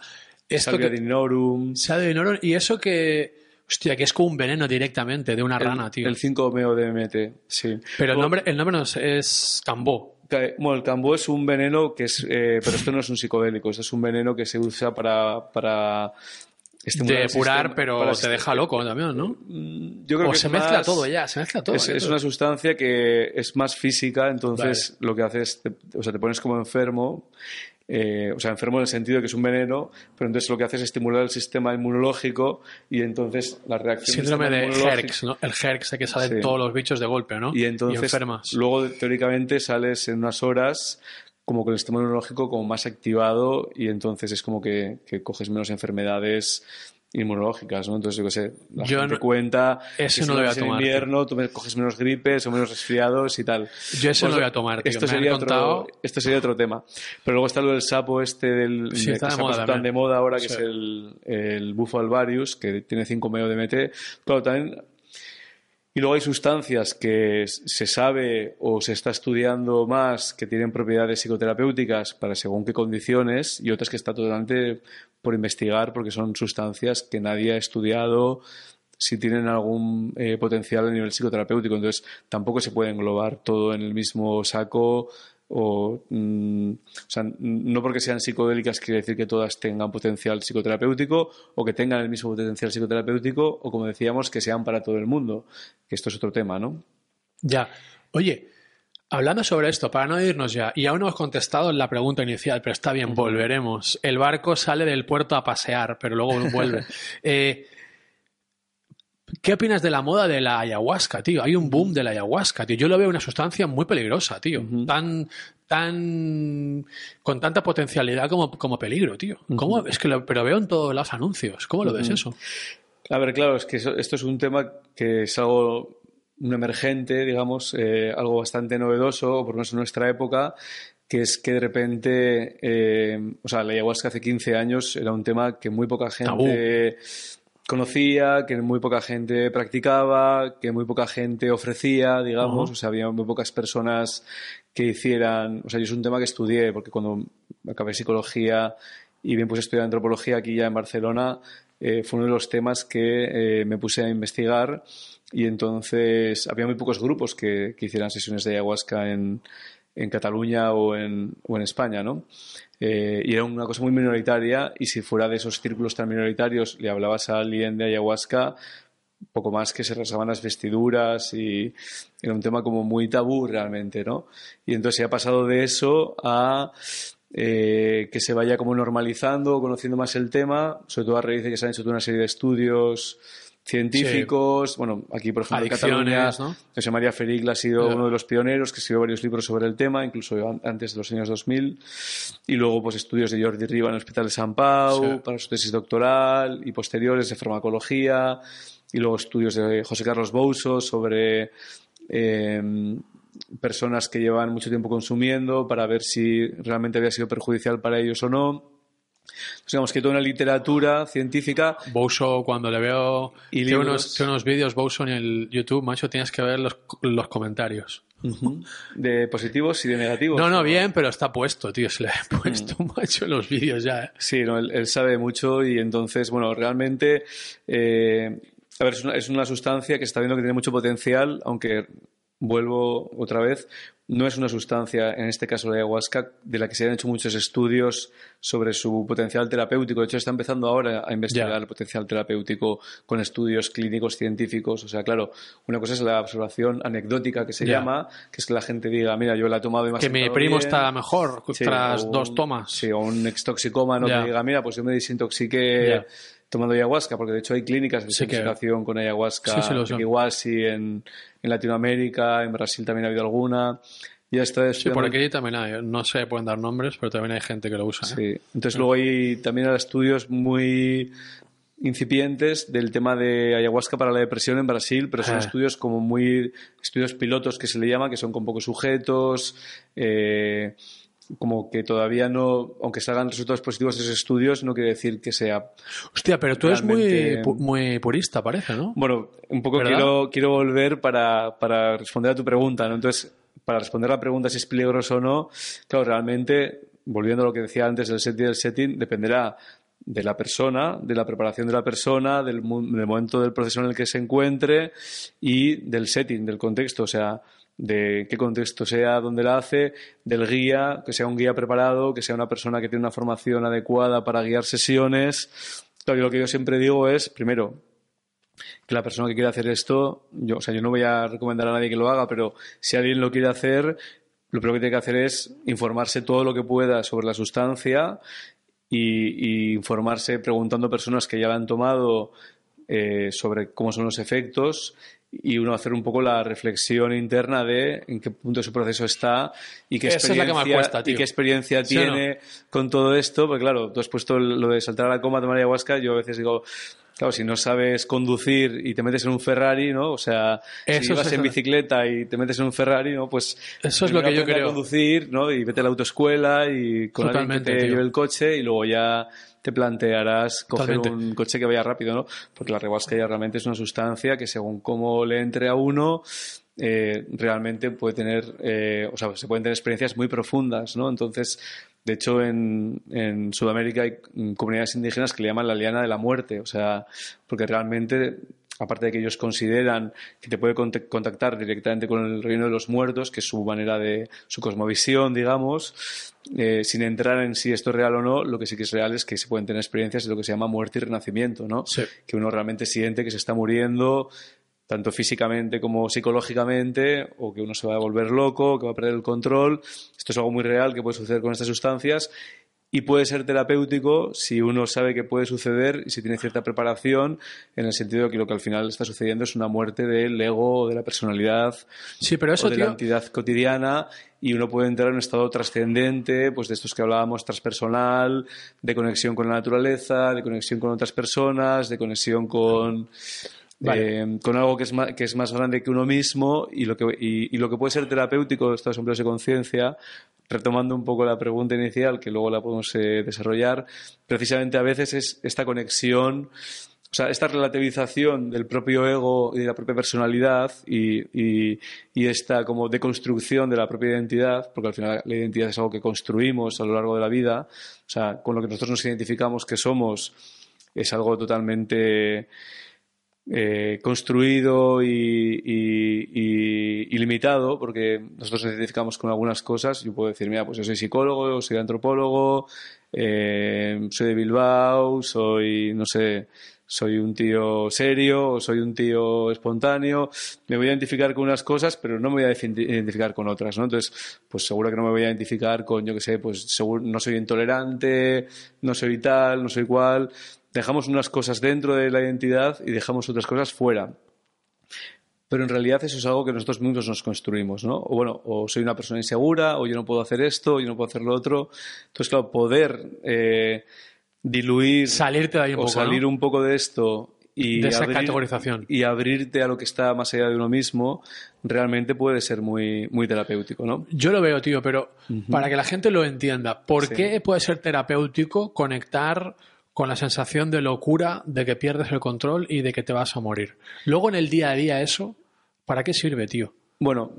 Salvia divinorum. Salvia divinorum, y eso que... Hostia, que es como un veneno directamente de una el, rana, tío. El cinco-homeo D M T, sí. Pero el nombre, el nombre no es, es Cambó. Bueno, el cambó es un veneno que es... Eh, pero esto no es un psicodélico. Esto es un veneno que se usa para... para estimular depurar, pero para te deja loco también, ¿no? Yo creo o que se mezcla más, todo ya, se mezcla todo. Es, es todo. Una sustancia que es más física, entonces vale. lo que hace es... Te, o sea, te pones como enfermo... Eh, o sea, enfermo en el sentido de que es un veneno, pero entonces lo que hace es estimular el sistema inmunológico y entonces la reacción... Síndrome de Herx, ¿no? El Herx, que salen sí. todos los bichos de golpe, ¿no? Y entonces, y enfermas. Luego teóricamente sales en unas horas como con el sistema inmunológico como más activado y entonces es como que, que coges menos enfermedades inmunológicas, ¿no? Entonces, yo qué sé, la yo gente no, cuenta eso que no lo voy a tomar, en invierno tío. Tú coges menos gripes o menos resfriados y tal. Yo eso pues, no lo voy a tomar, tío. Esto, me sería han otro, esto sería otro tema. Pero luego está lo del sapo este del sí, de, está que de sapo moda, tan de moda ahora, que sí. es el, el bufo alvarius, que tiene cinco-homeo D M T. Claro, también... Y luego hay sustancias que se sabe o se está estudiando más que tienen propiedades psicoterapéuticas para según qué condiciones y otras que está totalmente por investigar porque son sustancias que nadie ha estudiado si tienen algún eh, potencial a nivel psicoterapéutico. Entonces tampoco se puede englobar todo en el mismo saco o, mm, o sea, no porque sean psicodélicas quiere decir que todas tengan potencial psicoterapéutico o que tengan el mismo potencial psicoterapéutico o, como decíamos, que sean para todo el mundo, que esto es otro tema, ¿no? Ya. Oye, hablando sobre esto, para no irnos ya, y aún no hemos contestado la pregunta inicial, pero está bien, uh-huh. volveremos. El barco sale del puerto a pasear, pero luego vuelve. eh, ¿Qué opinas de la moda de la ayahuasca, tío? Hay un boom de la ayahuasca, tío. Yo lo veo una sustancia muy peligrosa, tío. Uh-huh. Tan, tan... Con tanta potencialidad como, como peligro, tío. Uh-huh. ¿Cómo? Es que lo, pero veo en todos los anuncios. ¿Cómo lo ves uh-huh. eso? A ver, claro, es que eso, esto es un tema que es algo... Un emergente, digamos, eh, algo bastante novedoso, o por lo menos en nuestra época, que es que de repente... Eh, o sea, la ayahuasca hace quince años era un tema que muy poca gente... Tabú. Conocía, que muy poca gente practicaba, que muy poca gente ofrecía, digamos, uh-huh. o sea, había muy pocas personas que hicieran... O sea, yo es un tema que estudié, porque cuando acabé psicología y bien puse a estudiar antropología aquí ya en Barcelona, eh, fue uno de los temas que eh, me puse a investigar y entonces había muy pocos grupos que, que hicieran sesiones de ayahuasca en, en Cataluña o en, o en España, ¿no? Eh, y era una cosa muy minoritaria y si fuera de esos círculos tan minoritarios le hablabas a alguien de ayahuasca, poco más que se rasgaban las vestiduras y era un tema como muy tabú realmente, ¿no? Y entonces se ha pasado de eso a eh, que se vaya como normalizando, conociendo más el tema, sobre todo a raíz de que se han hecho toda una serie de estudios científicos, sí. bueno, aquí por ejemplo en Cataluña, ¿no? José María Ferich ha sido claro. uno de los pioneros que escribió varios libros sobre el tema, incluso antes de los años dos mil, y luego pues estudios de Jordi Riba en el Hospital de San Pau, sí. para su tesis doctoral y posteriores de farmacología, y luego estudios de José Carlos Bouso sobre eh, personas que llevan mucho tiempo consumiendo para ver si realmente había sido perjudicial para ellos o no. Entonces, digamos que toda una literatura científica. Bouso, cuando le veo y tiene unos, tiene unos vídeos Bouso en el YouTube, macho, tienes que ver los, los comentarios uh-huh. de positivos y de negativos. No, no, ¿no? Bien, pero está puesto, tío, se le ha puesto uh-huh. macho en los vídeos ya. ¿eh? Sí, no, él, él sabe mucho y entonces, bueno, realmente, eh, a ver, es una, es una sustancia que se está viendo que tiene mucho potencial, aunque vuelvo otra vez, no es una sustancia, en este caso la ayahuasca, de la que se han hecho muchos estudios sobre su potencial terapéutico. De hecho, está empezando ahora a investigar yeah. el potencial terapéutico con estudios clínicos, científicos. O sea, claro, una cosa es la observación anecdótica que se yeah. llama, que es que la gente diga, mira, yo la he tomado y me ha sentado bien. Que mi primo está mejor sí, tras un, dos tomas. Sí, o un extoxicómano yeah. que diga, mira, pues yo me desintoxiqué... Yeah. tomando ayahuasca, porque de hecho hay clínicas de sí intoxicación que... con ayahuasca, sí, sí igual sí en, en Latinoamérica, en Brasil también ha habido alguna. Ya está estudiando... Sí, por aquí también hay, no se pueden dar nombres, pero también hay gente que lo usa. ¿eh? Sí, entonces sí. luego hay también hay estudios muy incipientes del tema de ayahuasca para la depresión en Brasil, pero son ah. estudios como muy... estudios pilotos que se le llama, que son con pocos sujetos... Eh, como que todavía no, aunque salgan resultados positivos de esos estudios, no quiere decir que sea... Hostia, pero tú realmente... eres muy, muy purista, parece, ¿no? Bueno, un poco quiero, quiero volver para, para responder a tu pregunta, ¿no? Entonces, para responder a la pregunta si es peligroso o no, claro, realmente, volviendo a lo que decía antes del setting, del setting dependerá de la persona, de la preparación de la persona, del, del momento del proceso en el que se encuentre y del setting, del contexto, o sea... de qué contexto sea, dónde la hace, del guía, que sea un guía preparado, que sea una persona que tiene una formación adecuada para guiar sesiones. Claro, lo que yo siempre digo es, primero, que la persona que quiera hacer esto, yo, o sea, yo no voy a recomendar a nadie que lo haga, pero si alguien lo quiere hacer, lo primero que tiene que hacer es informarse todo lo que pueda sobre la sustancia y, y informarse preguntando a personas que ya la han tomado eh, sobre cómo son los efectos. Y uno hacer un poco la reflexión interna de en qué punto su proceso está y qué experiencia, es la que me cuesta, y qué experiencia ¿sí tiene no? con todo esto. Porque claro, tú has puesto lo de saltar a la coma, tomar ayahuasca. Yo a veces digo, claro, si no sabes conducir y te metes en un Ferrari, ¿no? O sea, eso, si vas eso, en bicicleta y te metes en un Ferrari, ¿no? Pues eso es lo que yo creo. Conducir, ¿no? Y vete a la autoescuela y con alguien que te lleve el coche y luego ya... te plantearás coger Totalmente. un coche que vaya rápido, ¿no? Porque la ayahuasca ya realmente es una sustancia que según cómo le entre a uno, eh, realmente puede tener, eh, o sea, se pueden tener experiencias muy profundas, ¿no? Entonces, de hecho, en, en Sudamérica hay comunidades indígenas que le llaman la liana de la muerte, o sea, porque realmente... aparte de que ellos consideran que te puede contactar directamente con el reino de los muertos, que es su manera de, su cosmovisión, digamos, eh, sin entrar en si esto es real o no, lo que sí que es real es que se pueden tener experiencias de lo que se llama muerte y renacimiento, ¿no? Sí. Que uno realmente siente que se está muriendo, tanto físicamente como psicológicamente, o que uno se va a volver loco, que va a perder el control. Esto es algo muy real que puede suceder con estas sustancias. Y puede ser terapéutico si uno sabe que puede suceder y si tiene cierta preparación, en el sentido de que lo que al final está sucediendo es una muerte del ego, de la personalidad, sí, pero eso, o de tío... la entidad cotidiana, y uno puede entrar en un estado trascendente, pues de estos que hablábamos, transpersonal, de conexión con la naturaleza, de conexión con otras personas, de conexión con... Vale. Eh, con algo que es, más, que es más grande que uno mismo y lo que, y, y lo que puede ser terapéutico de estos empleos de conciencia, retomando un poco la pregunta inicial, que luego la podemos eh, desarrollar, precisamente a veces es esta conexión, o sea, esta relativización del propio ego y de la propia personalidad y, y, y esta como deconstrucción de la propia identidad, porque al final la identidad es algo que construimos a lo largo de la vida, o sea, con lo que nosotros nos identificamos que somos es algo totalmente... Eh, construido y, y, y, y limitado, porque nosotros nos identificamos con algunas cosas. Yo puedo decir, mira, pues yo soy psicólogo, soy antropólogo, eh, soy de Bilbao, soy, no sé, soy un tío serio o soy un tío espontáneo. Me voy a identificar con unas cosas, pero no me voy a identificar con otras, ¿no? Entonces, pues seguro que no me voy a identificar con, yo qué sé, pues seguro, no soy intolerante, no soy tal, no soy cual... Dejamos unas cosas dentro de la identidad y dejamos otras cosas fuera. Pero en realidad eso es algo que nosotros mismos nos construimos, ¿no? O bueno, o soy una persona insegura, o yo no puedo hacer esto, o yo no puedo hacer lo otro. Entonces, claro, poder eh, diluir... Salirte de ahí un poco, o salir, ¿no?, un poco de esto... Y de esa abrir, categorización. Y abrirte a lo que está más allá de uno mismo realmente puede ser muy, muy terapéutico, ¿no? Yo lo veo, tío, pero uh-huh. para que la gente lo entienda, ¿por sí. qué puede ser terapéutico conectar... con la sensación de locura, de que pierdes el control y de que te vas a morir? Luego en el día a día eso, ¿para qué sirve, tío? Bueno,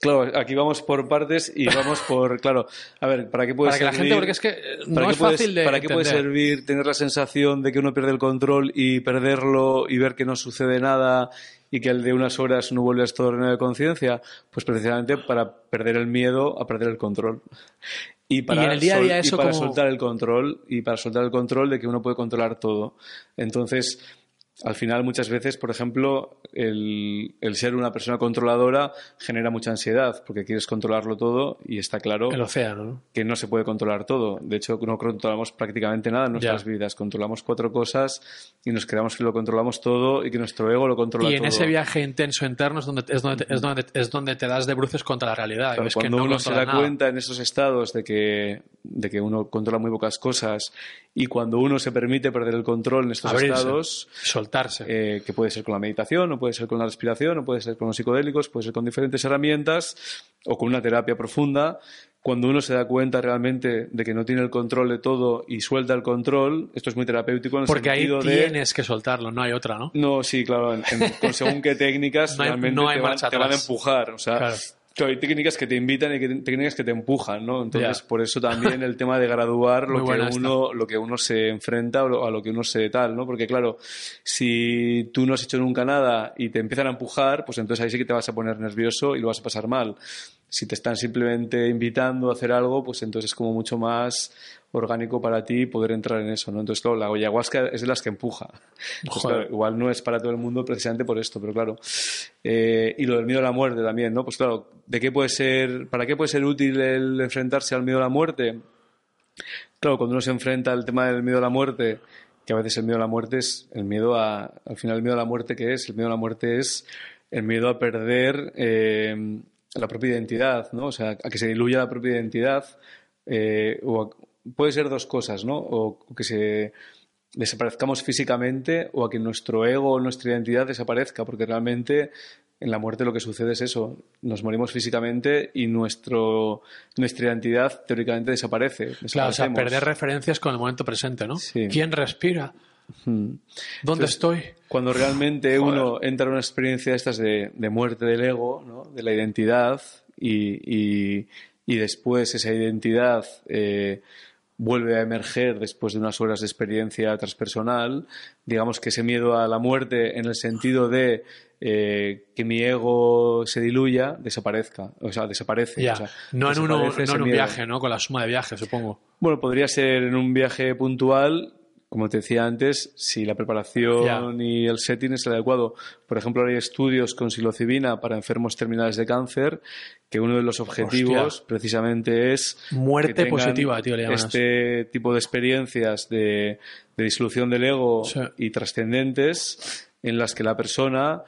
Claro, aquí vamos por partes y vamos por, claro, a ver, ¿para qué puede para servir? Para que la gente, porque es que no es fácil puedes, de ¿Para entender. Qué puede servir tener la sensación de que uno pierde el control y perderlo y ver que no sucede nada y que al de unas horas no vuelve a estar ordenado de conciencia? Pues precisamente para perder el miedo a perder el control. Y para, y en el día a día sol, eso y para como... soltar el control, y para soltar el control de que uno puede controlar todo. Entonces... Al final, muchas veces, por ejemplo, el, el ser una persona controladora genera mucha ansiedad porque quieres controlarlo todo y está claro el océano, ¿no? Que no se puede controlar todo. De hecho, no controlamos prácticamente nada en nuestras ya. vidas. Controlamos cuatro cosas y nos creamos que lo controlamos todo y que nuestro ego lo controla todo. Y en todo. Ese viaje intenso interno es donde, es, donde, es, donde, es donde te das de bruces contra la realidad. Claro, cuando que no uno se da nada. Cuenta en esos estados de que, de que uno controla muy pocas cosas y cuando uno se permite perder el control en estos Abrirse, estados... Soltar. Eh, que puede ser con la meditación, o puede ser con la respiración, o puede ser con los psicodélicos, puede ser con diferentes herramientas o con una terapia profunda. Cuando uno se da cuenta realmente de que no tiene el control de todo y suelta el control, esto es muy terapéutico en el Porque sentido de... Porque ahí tienes que soltarlo, no hay otra, ¿no? No, sí, claro, en, en, con según qué técnicas no hay, realmente no hay te, van, te van a empujar, o sea... Claro. Hay técnicas que te invitan y que te, técnicas que te empujan, ¿no? Entonces, yeah. por eso también el tema de graduar lo que uno esta. lo que uno se enfrenta o lo, a lo que uno se tal, ¿no? Porque, claro, si tú no has hecho nunca nada y te empiezan a empujar, pues entonces ahí sí que te vas a poner nervioso y lo vas a pasar mal. Si te están simplemente invitando a hacer algo, pues entonces es como mucho más orgánico para ti poder entrar en eso, ¿no? Entonces, claro, la ayahuasca es de las que empuja. Entonces, claro, igual no es para todo el mundo precisamente por esto, pero claro. Eh, y lo del miedo a la muerte también, ¿no? Pues claro, ¿de qué puede ser, ¿para qué puede ser útil el enfrentarse al miedo a la muerte? Claro, cuando uno se enfrenta al tema del miedo a la muerte, que a veces el miedo a la muerte es el miedo a... Al final, ¿el miedo a la muerte qué es? El miedo a la muerte es el miedo a perder... Eh, la propia identidad, ¿no? O sea, a que se diluya la propia identidad, eh, o a, puede ser dos cosas, ¿no? O, o que se desaparezcamos físicamente o a que nuestro ego o nuestra identidad desaparezca, porque realmente en la muerte lo que sucede es eso, nos morimos físicamente y nuestro nuestra identidad teóricamente desaparece. Claro, o sea, perder referencias con el momento presente, ¿no? Sí. ¿Quién respira? ¿Dónde Entonces, estoy? Cuando realmente uno entra en una experiencia de estas de, de muerte del ego, ¿no? De la identidad, y, y, y después esa identidad eh, vuelve a emerger después de unas horas de experiencia transpersonal, digamos que ese miedo a la muerte en el sentido de eh, que mi ego se diluya, desaparezca, o sea, desaparece. Ya. O sea, no en, uno, no en un viaje, ¿no? Con la suma de viajes, supongo. Bueno, podría ser en un viaje puntual... Como te decía antes, si la preparación yeah. y el setting es el adecuado. Por ejemplo, hay estudios con psilocibina para enfermos terminales de cáncer, que uno de los objetivos Hostia. precisamente es... Muerte positiva, tío, le llaman. Este tipo de experiencias de, de disolución del ego sí. y trascendentes en las que la persona...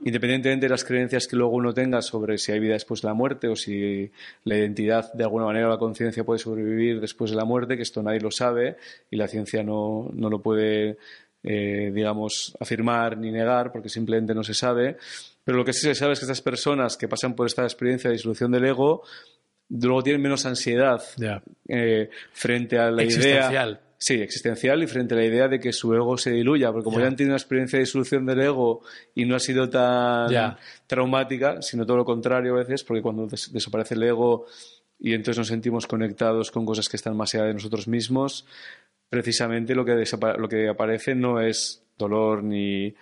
Independientemente de las creencias que luego uno tenga sobre si hay vida después de la muerte o si la identidad de alguna manera o la conciencia puede sobrevivir después de la muerte, que esto nadie lo sabe y la ciencia no, no lo puede, eh, digamos, afirmar ni negar porque simplemente no se sabe. Pero lo que sí se sabe es que estas personas que pasan por esta experiencia de disolución del ego luego tienen menos ansiedad yeah. eh, frente a la existencial. idea... Sí, existencial y frente a la idea de que su ego se diluya, porque como yeah. ya han tenido una experiencia de disolución del ego y no ha sido tan yeah. traumática, sino todo lo contrario a veces, porque cuando des- desaparece el ego y entonces nos sentimos conectados con cosas que están más allá de nosotros mismos, precisamente lo que, desapa- lo que aparece no es dolor ni...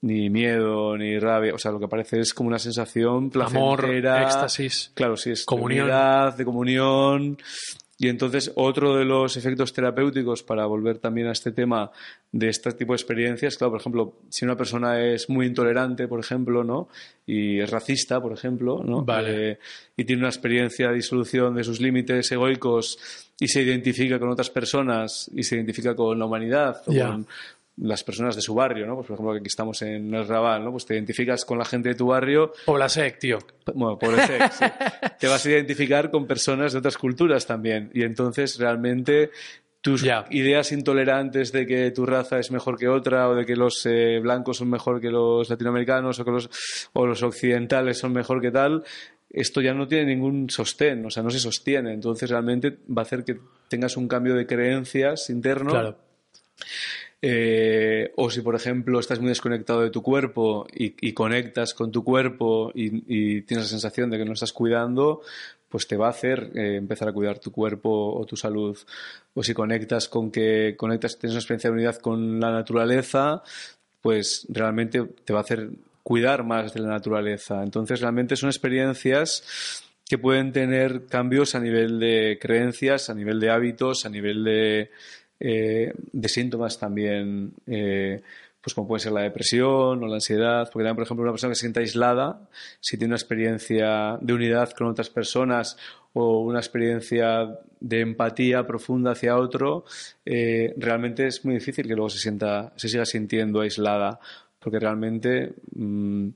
ni miedo, ni rabia, o sea, lo que aparece es como una sensación placentera. Amor, éxtasis. Claro, sí, es comunión. De unidad, de comunión. Y entonces otro de los efectos terapéuticos, para volver también a este tema de este tipo de experiencias, claro, por ejemplo, si una persona es muy intolerante, por ejemplo, ¿no? Y es racista, por ejemplo, ¿no? Vale. Eh, y tiene una experiencia de disolución de sus límites egoicos y se identifica con otras personas y se identifica con la humanidad o yeah. con... las personas de su barrio, ¿no? Pues por ejemplo, aquí estamos en el Raval, ¿no? Pues te identificas con la gente de tu barrio... Poblasec, tío. Bueno, Poblasec, sí. Te vas a identificar con personas de otras culturas también. Y entonces, realmente, tus yeah. ideas intolerantes de que tu raza es mejor que otra, o de que los eh, blancos son mejor que los latinoamericanos, o que los, o los occidentales son mejor que tal... Esto ya no tiene ningún sostén, o sea, no se sostiene. Entonces, realmente, va a hacer que tengas un cambio de creencias interno... Claro. Eh, o si, por ejemplo, estás muy desconectado de tu cuerpo y, y conectas con tu cuerpo y, y tienes la sensación de que no estás cuidando, pues te va a hacer eh, empezar a cuidar tu cuerpo o tu salud. O si conectas con que conectas, tienes una experiencia de unidad con la naturaleza, pues realmente te va a hacer cuidar más de la naturaleza. Entonces, realmente son experiencias que pueden tener cambios a nivel de creencias, a nivel de hábitos, a nivel de... Eh, de síntomas también, eh, pues como puede ser la depresión o la ansiedad, porque también, por ejemplo, una persona que se sienta aislada, si tiene una experiencia de unidad con otras personas o una experiencia de empatía profunda hacia otro, eh, realmente es muy difícil que luego se sienta, se siga sintiendo aislada, porque realmente mmm,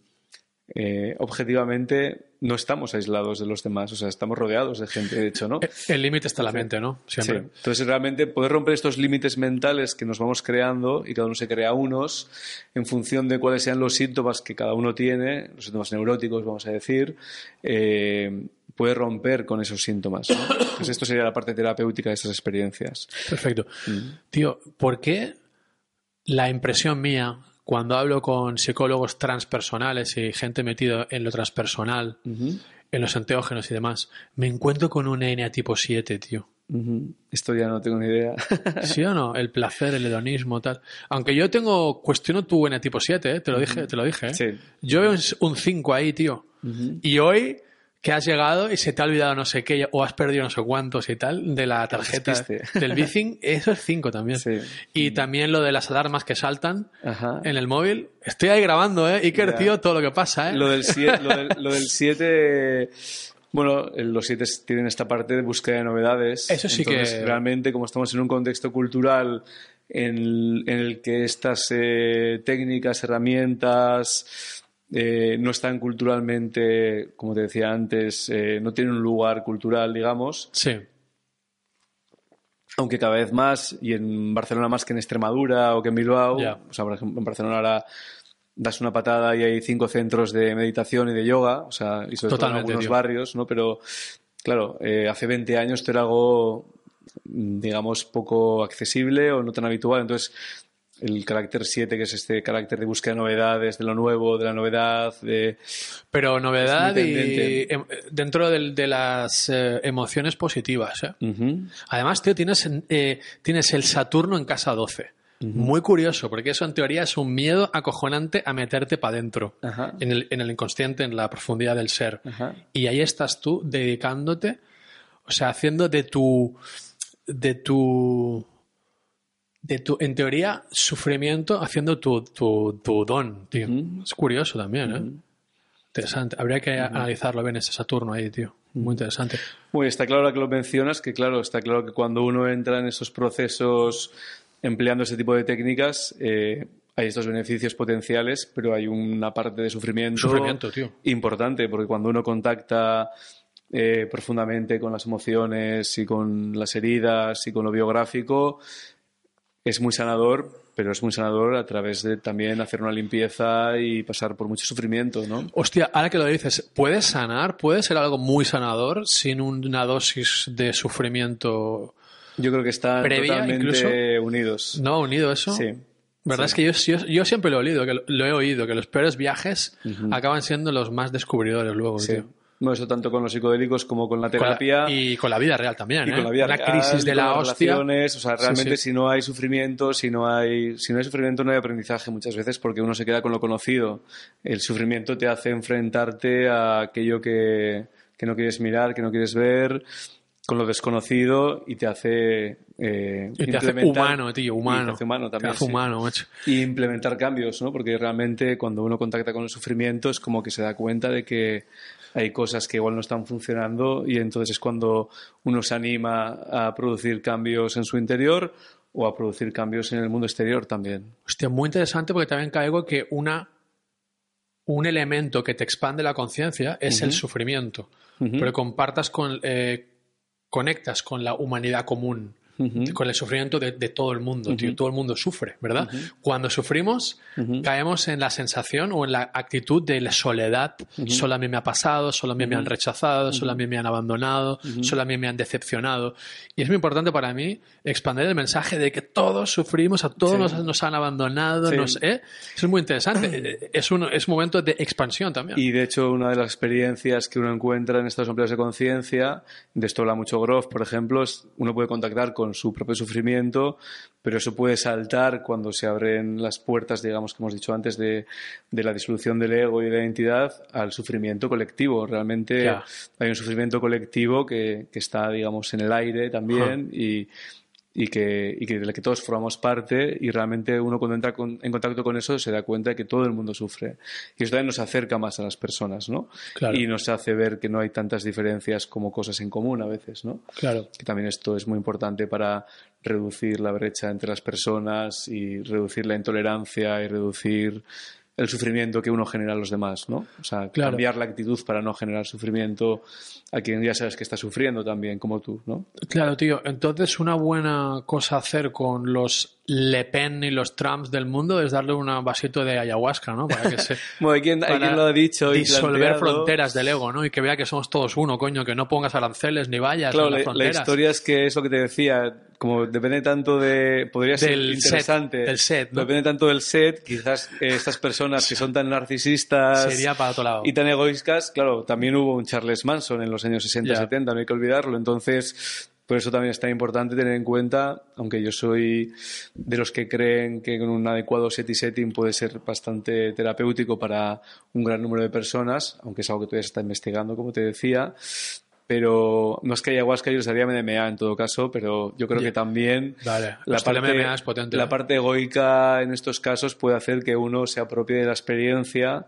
eh, objetivamente no estamos aislados de los demás, o sea, estamos rodeados de gente, de hecho, ¿no? El límite está en la mente, ¿no? Siempre. Sí. Entonces, realmente, poder romper estos límites mentales que nos vamos creando, y cada uno se crea unos, en función de cuáles sean los síntomas que cada uno tiene, los síntomas neuróticos, vamos a decir, eh, puede romper con esos síntomas, ¿no? Entonces, esto sería la parte terapéutica de estas experiencias. Perfecto. Mm. Tío, ¿por qué la impresión mía, cuando hablo con psicólogos transpersonales y gente metida en lo transpersonal, uh-huh, en los enteógenos y demás, me encuentro con un N A tipo siete, tío? Uh-huh. Esto ya no tengo ni idea. ¿Sí o no? El placer, el hedonismo, tal. Aunque yo tengo, cuestiono tu N A tipo siete, ¿eh? Te lo uh-huh. dije, te lo dije, ¿eh? Sí. Yo veo un cinco ahí, tío. Uh-huh. Y hoy que has llegado y se te ha olvidado no sé qué o has perdido no sé cuántos y tal de la tarjeta del bicing, eso es cinco también. Sí. Y mm. también lo de las alarmas que saltan, ajá, en el móvil. Estoy ahí grabando, ¿eh? Iker, yeah, tío, todo lo que pasa, ¿eh? Lo del siete... Bueno, los siete tienen esta parte de búsqueda de novedades. Eso sí. Entonces, que... realmente, como estamos en un contexto cultural en el, en el que estas eh, técnicas, herramientas... Eh, no están culturalmente, como te decía antes, eh, no tienen un lugar cultural, digamos. Sí. Aunque cada vez más, y en Barcelona más que en Extremadura o que en Bilbao, yeah. O sea, por ejemplo, en Barcelona ahora das una patada y hay cinco centros de meditación y de yoga, o sea, y sobre totalmente, todo en algunos, tío, barrios, ¿no? Pero, claro, eh, hace veinte años esto era algo, digamos, poco accesible o no tan habitual, entonces... El carácter siete, que es este carácter de búsqueda de novedades, de lo nuevo, de la novedad. De... Pero novedad y dentro de, de las eh, emociones positivas, ¿eh? Uh-huh. Además, tío, tienes, eh, tienes el Saturno en casa doce. Uh-huh. Muy curioso, porque eso en teoría es un miedo acojonante a meterte para adentro, uh-huh, en el, en el inconsciente, en la profundidad del ser. Uh-huh. Y ahí estás tú dedicándote, o sea, haciendo de tu... de tu... de tu, en teoría, sufrimiento haciendo tu, tu, tu don, tío. Mm. Es curioso también, ¿eh? Mm. Interesante. Habría que mm. analizarlo bien ese Saturno ahí, tío. Mm. Muy interesante. Bueno, está claro ahora que lo mencionas, que claro, está claro que cuando uno entra en esos procesos empleando ese tipo de técnicas, eh, hay estos beneficios potenciales, pero hay una parte de sufrimiento, sufrimiento tío, importante, porque cuando uno contacta... Eh, profundamente con las emociones y con las heridas y con lo biográfico... Es muy sanador, pero es muy sanador a través de también hacer una limpieza y pasar por mucho sufrimiento, ¿no? Hostia, ahora que lo dices, ¿puede sanar? ¿Puede ser algo muy sanador sin una dosis de sufrimiento? Yo creo que están previa, totalmente incluso unidos. ¿No? ¿Unido eso? Sí. ¿Verdad? Sí. Es que yo, yo, yo siempre lo he oído, que lo, lo he oído, que los peores viajes, uh-huh, acaban siendo los más descubridores luego, sí, tío. No, eso tanto con los psicodélicos como con la terapia. Con la, y con la vida real también, ¿eh? Y con la vida real, crisis de la hostia. Relaciones, o sea, realmente, sí, sí, si no hay sufrimiento, si no hay, si no hay sufrimiento no hay aprendizaje muchas veces porque uno se queda con lo conocido. El sufrimiento te hace enfrentarte a aquello que, que no quieres mirar, que no quieres ver, con lo desconocido y te hace... Eh, y te hace humano, tío, humano. Y te hace humano también. Te hace, sí, humano, macho. Y implementar cambios, ¿no? Porque realmente cuando uno contacta con el sufrimiento es como que se da cuenta de que... hay cosas que igual no están funcionando y entonces es cuando uno se anima a producir cambios en su interior o a producir cambios en el mundo exterior también. Hostia, muy interesante porque también caigo que una, un elemento que te expande la conciencia es, uh-huh, el sufrimiento, uh-huh, pero compartas con, eh, conectas con la humanidad común. uh-huh. con el sufrimiento de, de todo el mundo, uh-huh. tío, todo el mundo sufre, ¿verdad? Uh-huh. Cuando sufrimos, uh-huh. caemos en la sensación o en la actitud de la soledad, uh-huh. solo a mí me ha pasado, solo a mí uh-huh. me han rechazado, uh-huh. solo a mí me han abandonado, uh-huh. solo a mí me han decepcionado. Y es muy importante para mí expandir el mensaje de que todos sufrimos, a todos sí. nos, nos han abandonado, sí. nos, ¿eh? Eso es muy interesante, es un, es un momento de expansión también. Y de hecho una de las experiencias que uno encuentra en estos empleos de conciencia, de esto habla mucho Grof, por ejemplo, es, uno puede contactar con su propio sufrimiento, pero eso puede saltar cuando se abren las puertas, digamos, que hemos dicho antes, de, de la disolución del ego y de la identidad al sufrimiento colectivo. Realmente yeah. hay un sufrimiento colectivo que, que está, digamos, en el aire también uh-huh. y, y, que, y que de la que todos formamos parte, y realmente uno cuando entra con, en contacto con eso se da cuenta de que todo el mundo sufre. Y eso también nos acerca más a las personas, ¿no? Claro. Y nos hace ver que no hay tantas diferencias como cosas en común a veces, ¿no? Claro. Que también esto es muy importante para reducir la brecha entre las personas y reducir la intolerancia y reducir el sufrimiento que uno genera a los demás, ¿no? O sea, claro. cambiar la actitud para no generar sufrimiento a quien ya sabes que está sufriendo también, como tú, ¿no? Claro, tío. Entonces, una buena cosa hacer con los Le Pen y los Trumps del mundo es darle un vasito de ayahuasca, ¿no? Para que se... bueno, ¿quién, para ¿quién lo ha dicho? Disolver planteado? Fronteras del ego, ¿no? Y que vea que somos todos uno, coño, que no pongas aranceles ni vallas claro, en las fronteras. La historia es que es lo que te decía, como depende tanto de... Podría del ser interesante. Set, del set, ¿no? Depende tanto del set, quizás eh, estas personas que son tan narcisistas... Sería para otro lado. ...y tan egoístas, claro, también hubo un Charles Manson en los años sesenta, setenta, yeah. no hay que olvidarlo, entonces... Por eso también es tan importante tener en cuenta, aunque yo soy de los que creen que con un adecuado set y setting puede ser bastante terapéutico para un gran número de personas, aunque es algo que todavía se está investigando, como te decía, pero no es que ayahuasca, yo les haría M D M A en todo caso, pero yo creo yeah. que también vale. la, parte, M D M A es potente, la ¿eh? parte egoica en estos casos puede hacer que uno se apropie de la experiencia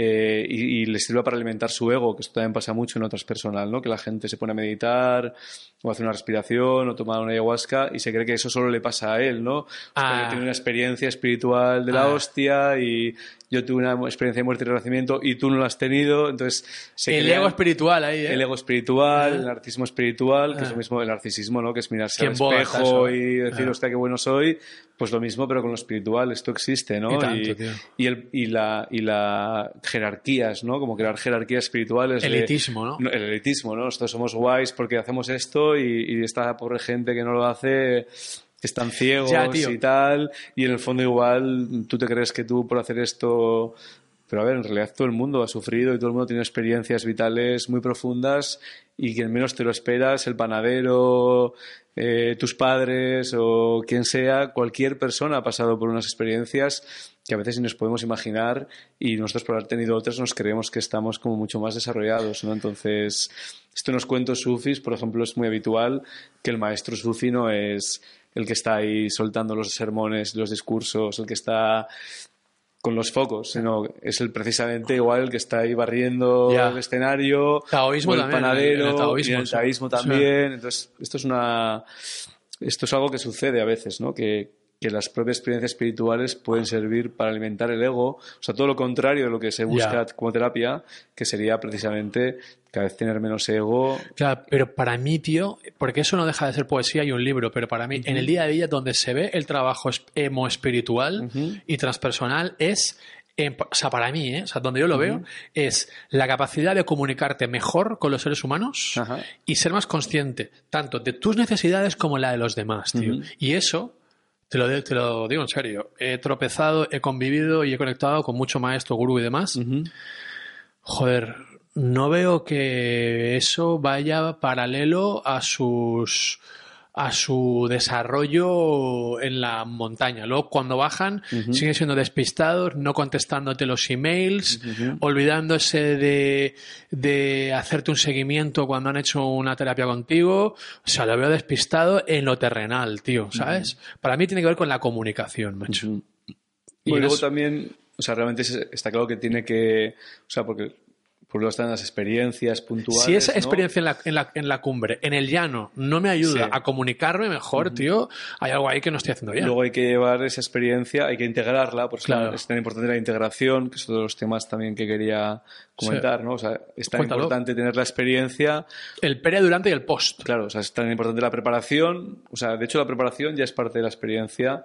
Eh, y, y les sirva para alimentar su ego, que esto también pasa mucho en otras personas, ¿no? Que la gente se pone a meditar o hace una respiración o toma una ayahuasca y se cree que eso solo le pasa a él, ¿no? Ah. Yo tuve una experiencia espiritual de la ah. hostia y yo tuve una experiencia de muerte y renacimiento y tú no la has tenido, entonces... Se el crea ego espiritual ahí, ¿eh? El ego espiritual, ah. el narcisismo espiritual, que ah. es lo mismo del narcisismo, ¿no? Que es mirarse al espejo y decir, ah. hostia, qué bueno soy, pues lo mismo, pero con lo espiritual, esto existe, ¿no? Y, tanto, y, tío. y, el, y la... Y la jerarquías, ¿no? Como crear jerarquías espirituales. Elitismo, de, ¿no? El elitismo, ¿no? Nosotros somos guays porque hacemos esto y, y esta pobre gente que no lo hace están ciegos ya, y tal. Y en el fondo igual tú te crees que tú por hacer esto... Pero a ver, en realidad todo el mundo ha sufrido y todo el mundo tiene experiencias vitales muy profundas y quien menos te lo esperas, el panadero, eh, tus padres o quien sea, cualquier persona ha pasado por unas experiencias que a veces ni nos podemos imaginar y nosotros por haber tenido otras nos creemos que estamos como mucho más desarrollados, ¿no? Entonces, esto en los cuentos sufis, por ejemplo, es muy habitual que el maestro sufi no es el que está ahí soltando los sermones, los discursos, el que está... con los focos, sino es el precisamente igual el que está ahí barriendo yeah. el escenario, taoísmo o el también, panadero, el, el taoísmo, y el taoísmo también. Sí. Entonces, esto es una esto es algo que sucede a veces, ¿no? Que, que las propias experiencias espirituales pueden servir para alimentar el ego, o sea, todo lo contrario de lo que se busca yeah. como terapia, que sería precisamente cada vez tener menos ego. Claro, pero para mí, tío, porque eso no deja de ser poesía y un libro, pero para mí, uh-huh. en el día a día donde se ve el trabajo emo espiritual uh-huh. y transpersonal es... En, o sea, para mí, ¿eh? O sea, donde yo lo uh-huh. veo es la capacidad de comunicarte mejor con los seres humanos uh-huh. y ser más consciente tanto de tus necesidades como la de los demás, tío. Uh-huh. Y eso... Te lo, te lo digo en serio. He tropezado, he convivido y he conectado con mucho maestro, gurú y demás. Uh-huh. Joder, no veo que eso vaya paralelo a sus... a su desarrollo en la montaña. Luego, cuando bajan, uh-huh. siguen siendo despistados, no contestándote los emails, uh-huh. olvidándose de, de hacerte un seguimiento cuando han hecho una terapia contigo. O sea, lo veo despistado en lo terrenal, tío, ¿sabes? Uh-huh. Para mí tiene que ver con la comunicación, macho. Uh-huh. Y, y luego eso... también, o sea, realmente está claro que tiene que... O sea, porque... Por lo están las experiencias puntuales. Si esa experiencia, ¿no?, en, la, en, la, en la cumbre, en el llano, no me ayuda sí. a comunicarme mejor, uh-huh. tío, hay algo ahí que no estoy haciendo bien. Luego hay que llevar esa experiencia, hay que integrarla, por eso claro. es tan importante la integración, que es uno de los temas también que quería comentar, sí. ¿no? O sea, es tan Cuéntalo. importante tener la experiencia. El pre, durante y el post. Claro, o sea, es tan importante la preparación, o sea, de hecho la preparación ya es parte de la experiencia.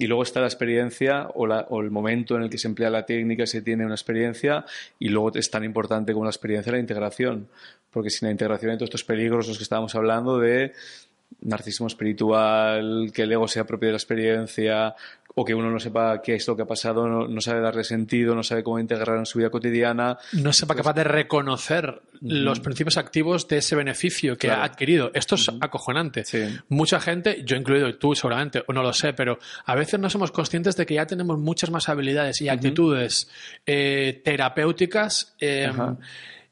Y luego está la experiencia o, la, o el momento en el que se emplea la técnica, se tiene una experiencia, y luego es tan importante como la experiencia la integración, porque sin la integración hay todos estos peligros los que estábamos hablando de narcisismo espiritual, que el ego sea propio de la experiencia, o que uno no sepa qué es lo que ha pasado, no, no sabe darle sentido, no sabe cómo integrar en su vida cotidiana. No sepa capaz de reconocer uh-huh. los principios activos de ese beneficio que claro. ha adquirido. Esto es uh-huh. acojonante. Sí. Mucha gente, yo incluido, tú seguramente, o no lo sé, pero a veces no somos conscientes de que ya tenemos muchas más habilidades y actitudes uh-huh. eh, terapéuticas eh, uh-huh.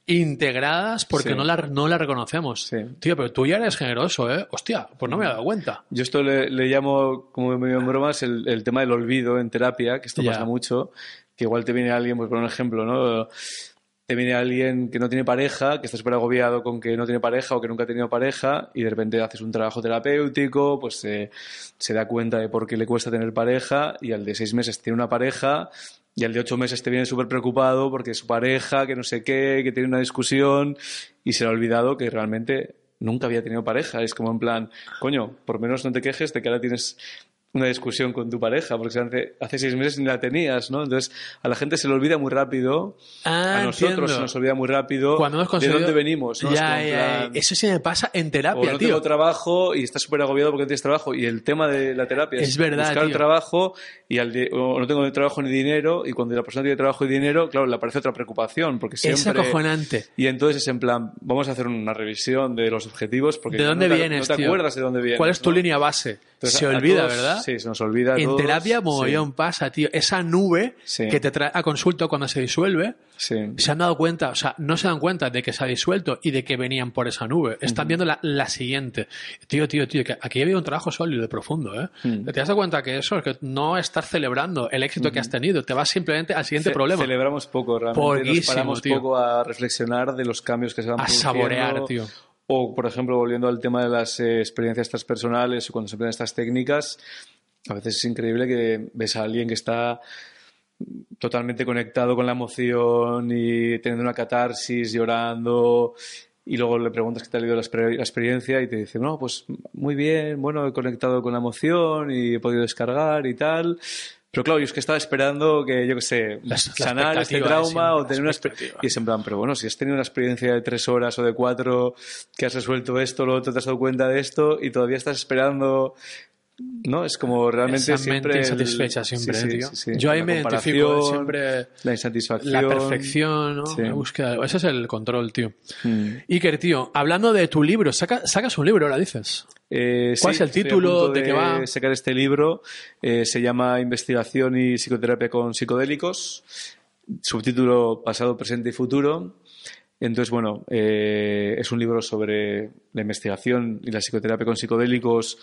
integradas porque sí. no la no la reconocemos. Sí. Tío, pero tú ya eres generoso, ¿eh? Hostia, pues no me he dado cuenta. Yo esto le, le llamo, como me digo en bromas, el, el tema del olvido en terapia, que esto yeah. pasa mucho, que igual te viene alguien, pues por un ejemplo, ¿no? Te viene alguien que no tiene pareja, que está súper agobiado con que no tiene pareja o que nunca ha tenido pareja, y de repente haces un trabajo terapéutico, pues eh, se da cuenta de por qué le cuesta tener pareja, y al de seis meses tiene una pareja. Y al de ocho meses te viene súper preocupado porque su pareja, que no sé qué, que tiene una discusión, y se le ha olvidado que realmente nunca había tenido pareja. Es como en plan, coño, por menos no te quejes de que ahora tienes una discusión con tu pareja, porque hace, hace seis meses ni la tenías, ¿no? Entonces, a la gente se le olvida muy rápido, ah, a nosotros entiendo. se nos olvida muy rápido cuando hemos conseguido... de dónde venimos, ¿no? Ya, es ya, plan... Eso sí me pasa en terapia, tío. O no tío. tengo trabajo y estás súper agobiado porque no tienes trabajo. Y el tema de la terapia es, es verdad, buscar tío. el trabajo, y al de... o no tengo trabajo ni dinero, y cuando la persona tiene trabajo y dinero, claro, le aparece otra preocupación, porque siempre... Es acojonante. Y entonces es en plan, vamos a hacer una revisión de los objetivos, porque ¿De dónde no, vienes, no te tío? acuerdas de dónde vienes. ¿Cuál es tu ¿no? línea base? Entonces, se a, olvida, a todos, ¿verdad? Sí, se nos olvida a En todos. terapia, mogollón sí. pasa, tío. Esa nube sí. que te trae a consulta cuando se disuelve, sí. se han dado cuenta, o sea, no se dan cuenta de que se ha disuelto y de que venían por esa nube. Están uh-huh. viendo la, la siguiente. Tío, tío, tío, que aquí había un trabajo sólido y profundo, ¿eh? Uh-huh. Te das cuenta que eso es que no estás celebrando el éxito uh-huh. que has tenido. Te vas simplemente al siguiente Ce- problema. Celebramos poco, realmente. Poquísimo, nos paramos tío. poco a reflexionar de los cambios que se van produciendo. A saborear, tío. O, por ejemplo, volviendo al tema de las eh, experiencias transpersonales o cuando se emplean estas técnicas, a veces es increíble que ves a alguien que está totalmente conectado con la emoción y teniendo una catarsis, llorando, y luego le preguntas qué te ha ido la, la experiencia y te dice, no, pues muy bien, bueno, he conectado con la emoción y he podido descargar y tal... Pero claro, yo es que estaba esperando que, yo qué sé, la, sanar la este trauma o tener una experiencia. Y es en plan, pero bueno, si has tenido una experiencia de tres horas o de cuatro, que has resuelto esto, lo otro, te has dado cuenta de esto y todavía estás esperando... No, es como realmente esa siempre... mente insatisfecha siempre, sí, sí, tío. Sí, sí, sí. Yo ahí la me identifico siempre... La insatisfacción. La perfección, ¿no? Sí. La búsqueda. Ese es el control, tío. Mm. Iker, tío, hablando de tu libro, saca, sacas un libro, ahora dices. Eh, ¿Cuál sí, es el título de, de qué va? Sacar este libro, eh, se llama Investigación y psicoterapia con psicodélicos, subtítulo Pasado, Presente y Futuro. Entonces, bueno, eh, es un libro sobre la investigación y la psicoterapia con psicodélicos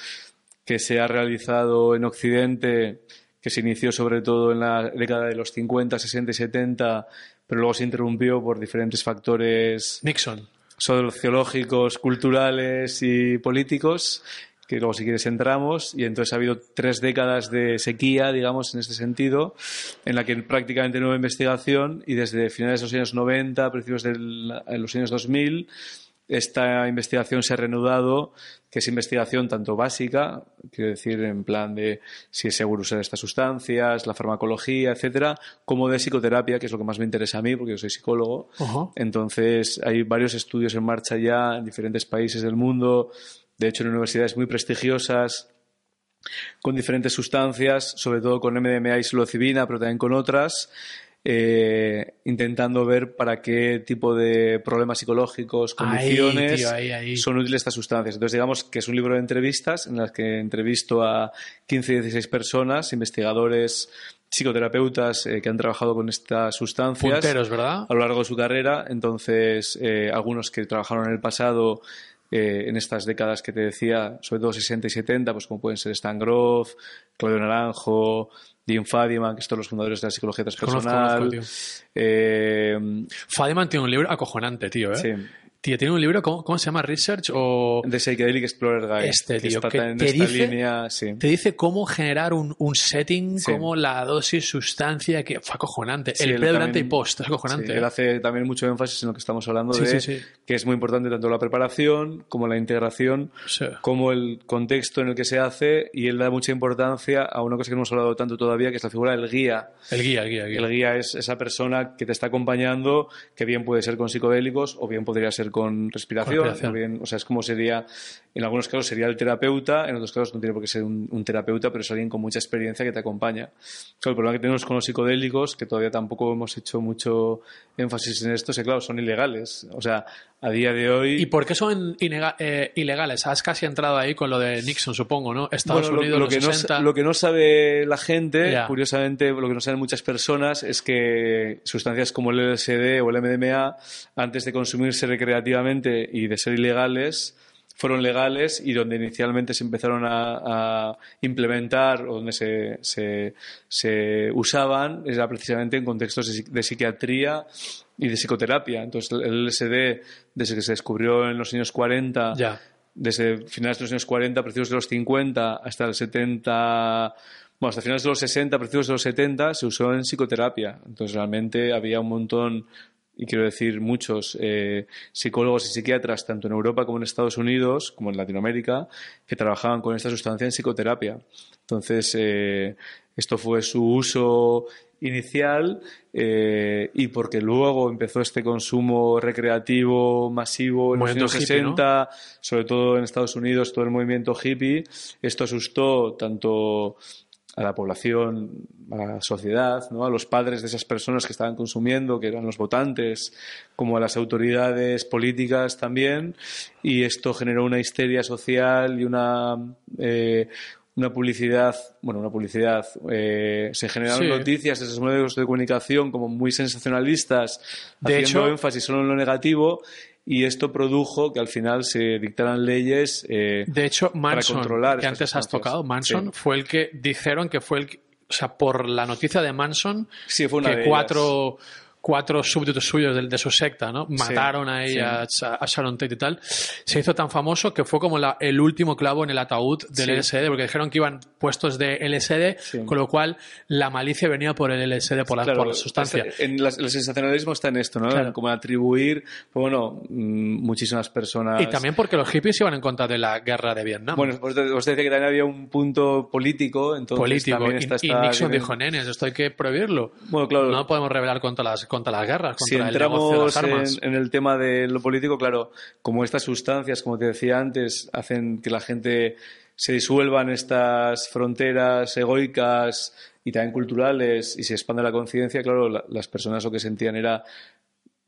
que se ha realizado en Occidente, que se inició sobre todo en la década de los cincuenta, sesenta y setenta, pero luego se interrumpió por diferentes factores... Nixon. Sociológicos, culturales y políticos, que luego si quieres entramos, y entonces ha habido tres décadas de sequía, digamos, en este sentido, en la que prácticamente no hubo investigación, y desde finales de los años noventa, principios de los años dos mil... esta investigación se ha reanudado, que es investigación tanto básica, quiero decir, en plan de si es seguro usar estas sustancias, la farmacología, etcétera, como de psicoterapia, que es lo que más me interesa a mí, porque yo soy psicólogo. Uh-huh. Entonces, hay varios estudios en marcha ya en diferentes países del mundo, de hecho en universidades muy prestigiosas, con diferentes sustancias, sobre todo con M D M A y psilocibina, pero también con otras, Eh, intentando ver para qué tipo de problemas psicológicos, condiciones ahí, tío, ahí, ahí. son útiles estas sustancias. Entonces, digamos que es un libro de entrevistas en las que entrevisto a quince a dieciséis personas, investigadores, psicoterapeutas eh, que han trabajado con estas sustancias Punteros, ¿verdad? a lo largo de su carrera. Entonces, eh, algunos que trabajaron en el pasado eh, en estas décadas que te decía, sobre todo sesenta y setenta, pues como pueden ser Stan Grof, Claudio Naranjo, Jim Fadiman, que son los fundadores de la psicología transpersonal. Conozco, conozco, eh, Fadiman tiene un libro acojonante, tío, ¿eh? Sí. Tío, tiene un libro, ¿cómo, cómo se llama? ¿Research o...? The Psychedelic Explorer Guide. Este, tío, que, que en te, esta dice, línea, sí. te dice cómo generar un, un setting, sí. cómo la dosis, sustancia, que fue acojonante. Sí, el pre, durante y post, es acojonante. Sí, él hace también mucho énfasis en lo que estamos hablando, sí, de sí, sí. que es muy importante tanto la preparación como la integración, sí. como el contexto en el que se hace, y él da mucha importancia a una cosa que no hemos hablado tanto todavía, que es la figura del guía. El guía, el guía. El guía, el guía es esa persona que te está acompañando, que bien puede ser con psicodélicos o bien podría ser con respiración, con respiración. Bien, o sea, es como sería, en algunos casos sería el terapeuta, en otros casos no tiene por qué ser un, un terapeuta, pero es alguien con mucha experiencia que te acompaña. O sea, el problema que tenemos con los psicodélicos, que todavía tampoco hemos hecho mucho énfasis en esto, es que, claro, son ilegales. O sea, a día de hoy... ¿Y por qué son eh, ilegales? Has casi entrado ahí con lo de Nixon, supongo, ¿no? Estados bueno, Unidos, lo, lo los que sesenta... No, lo que no sabe la gente, yeah. curiosamente, lo que no saben muchas personas es que sustancias como el L S D o el M D M A, antes de consumirse recreativamente y de ser ilegales, fueron legales, y donde inicialmente se empezaron a, a implementar o donde se, se, se usaban era precisamente en contextos de, de psiquiatría y de psicoterapia. Entonces el L S D, desde que se descubrió en los años cuarenta, ya. desde finales de los años cuarenta, principios de los cincuenta hasta el setenta... Bueno, hasta finales de los sesenta, principios de los setenta, se usó en psicoterapia. Entonces realmente había un montón... y quiero decir muchos eh, psicólogos y psiquiatras, tanto en Europa como en Estados Unidos, como en Latinoamérica, que trabajaban con esta sustancia en psicoterapia. Entonces, eh, esto fue su uso inicial, eh, y porque luego empezó este consumo recreativo masivo en los años sesenta, ¿no? Sobre todo en Estados Unidos, todo el movimiento hippie, esto asustó tanto... a la población, a la sociedad, ¿no? A los padres de esas personas que estaban consumiendo, que eran los votantes, como a las autoridades políticas también, y esto generó una histeria social y una eh, una publicidad, bueno, una publicidad, eh, se generaron sí. noticias de esos medios de comunicación como muy sensacionalistas, de haciendo hecho, énfasis solo en lo negativo. Y esto produjo que al final se dictaran leyes eh, de hecho, Manson, para controlar. Que antes has tocado, Manson sí. fue el que dijeron que fue el, o sea, por la noticia de Manson, sí, fue una que de cuatro, cuatro súbditos suyos de, de su secta, ¿no? Mataron sí, a ella, sí. a Sharon Tate y tal. Se hizo tan famoso que fue como la, el último clavo en el ataúd del sí. L S D, porque dijeron que iban puestos de L S D, sí. con lo cual la malicia venía por el L S D, por la, claro, por la sustancia. En la, el sensacionalismo está en esto, ¿no? Claro. Como atribuir, pues bueno, muchísimas personas... Y también porque los hippies iban en contra de la guerra de Vietnam. Bueno, os decía que también había un punto político, entonces... Político, también está, está, y Nixon tiene... dijo, nenes, esto hay que prohibirlo. Bueno, claro. No podemos rebelar contra las, contra las guerras, contra si el negocio de las armas. Si entramos en el tema de lo político, claro, como estas sustancias, como te decía antes, hacen que la gente... se disuelvan estas fronteras egoicas y también culturales y se expande la conciencia, claro, la, las personas lo que sentían era,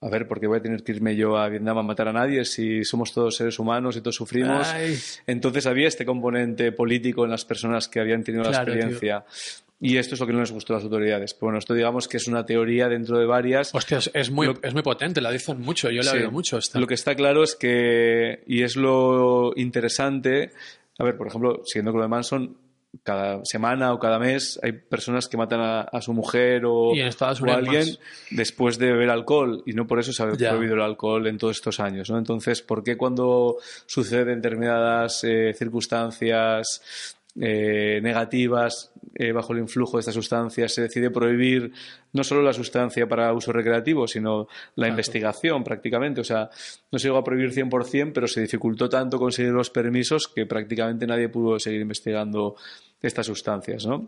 a ver, ¿por qué voy a tener que irme yo a Vietnam a matar a nadie si somos todos seres humanos y todos sufrimos? Ay. Entonces había este componente político en las personas que habían tenido claro, la experiencia. Tío. Y esto es lo que no les gustó a las autoridades. Pero bueno, esto digamos que es una teoría dentro de varias. Hostias, es muy, lo, es muy potente, la dicen mucho, yo la sí, he oído mucho. Esta. Lo que está claro es que, y es lo interesante... A ver, por ejemplo, siguiendo con lo de Manson, cada semana o cada mes hay personas que matan a, a su mujer o, o a alguien más. Después de beber alcohol, y no por eso se ha ya. prohibido el alcohol en todos estos años, ¿no? Entonces, ¿por qué cuando suceden determinadas eh, circunstancias eh, negativas eh, bajo el influjo de estas sustancias se decide prohibir no solo la sustancia para uso recreativo, sino la claro. investigación prácticamente? O sea, no se llegó a prohibir cien por cien, pero se dificultó tanto conseguir los permisos que prácticamente nadie pudo seguir investigando estas sustancias, ¿no?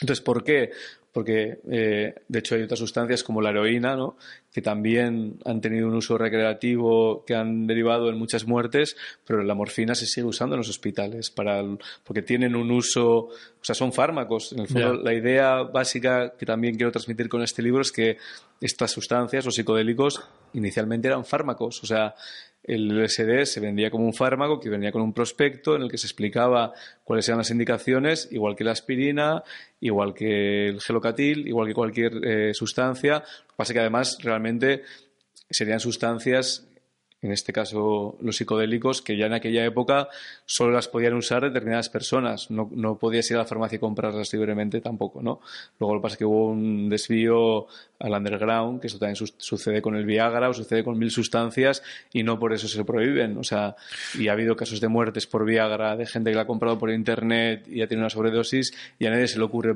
Entonces, ¿por qué? Porque, eh, de hecho, hay otras sustancias como la heroína, ¿no? Que también han tenido un uso recreativo que han derivado en muchas muertes, pero la morfina se sigue usando en los hospitales para el, porque tienen un uso... O sea, son fármacos. En el fondo, yeah. la idea básica que también quiero transmitir con este libro es que estas sustancias, los psicodélicos, inicialmente eran fármacos. O sea, el L S D se vendía como un fármaco que venía con un prospecto en el que se explicaba cuáles eran las indicaciones, igual que la aspirina, igual que el gelocatil, igual que cualquier eh, sustancia. Lo que pasa es que además realmente serían sustancias en este caso los psicodélicos, que ya en aquella época solo las podían usar determinadas personas. No, no podías ir a la farmacia y comprarlas libremente tampoco, ¿no? Luego lo que pasa es que hubo un desvío al underground, que eso también su sucede con el Viagra o sucede con mil sustancias, y no por eso se prohíben. O sea, y ha habido casos de muertes por Viagra, de gente que la ha comprado por internet y ha tenido una sobredosis, y a nadie se le ocurre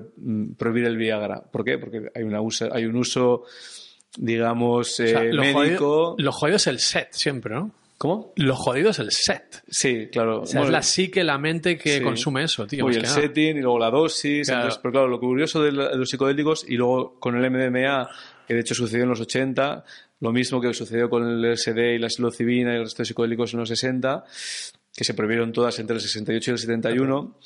prohibir el Viagra. ¿Por qué? Porque hay, una usa hay un uso... digamos, eh, o sea, lo médico... Jodido, lo jodido es el set siempre, ¿no? ¿Cómo? Lo jodido es el set. Sí, claro. O sea, bueno, es la psique, la mente que sí. consume eso, tío. Uy, el nada. setting y luego la dosis. Claro. Entonces, pero claro, lo curioso de los psicodélicos y luego con el M D M A, que de hecho sucedió en los ochenta, lo mismo que sucedió con el L S D y la psilocibina y el resto de psicodélicos en los sesenta, que se prohibieron todas entre el sesenta y ocho y el setenta y uno,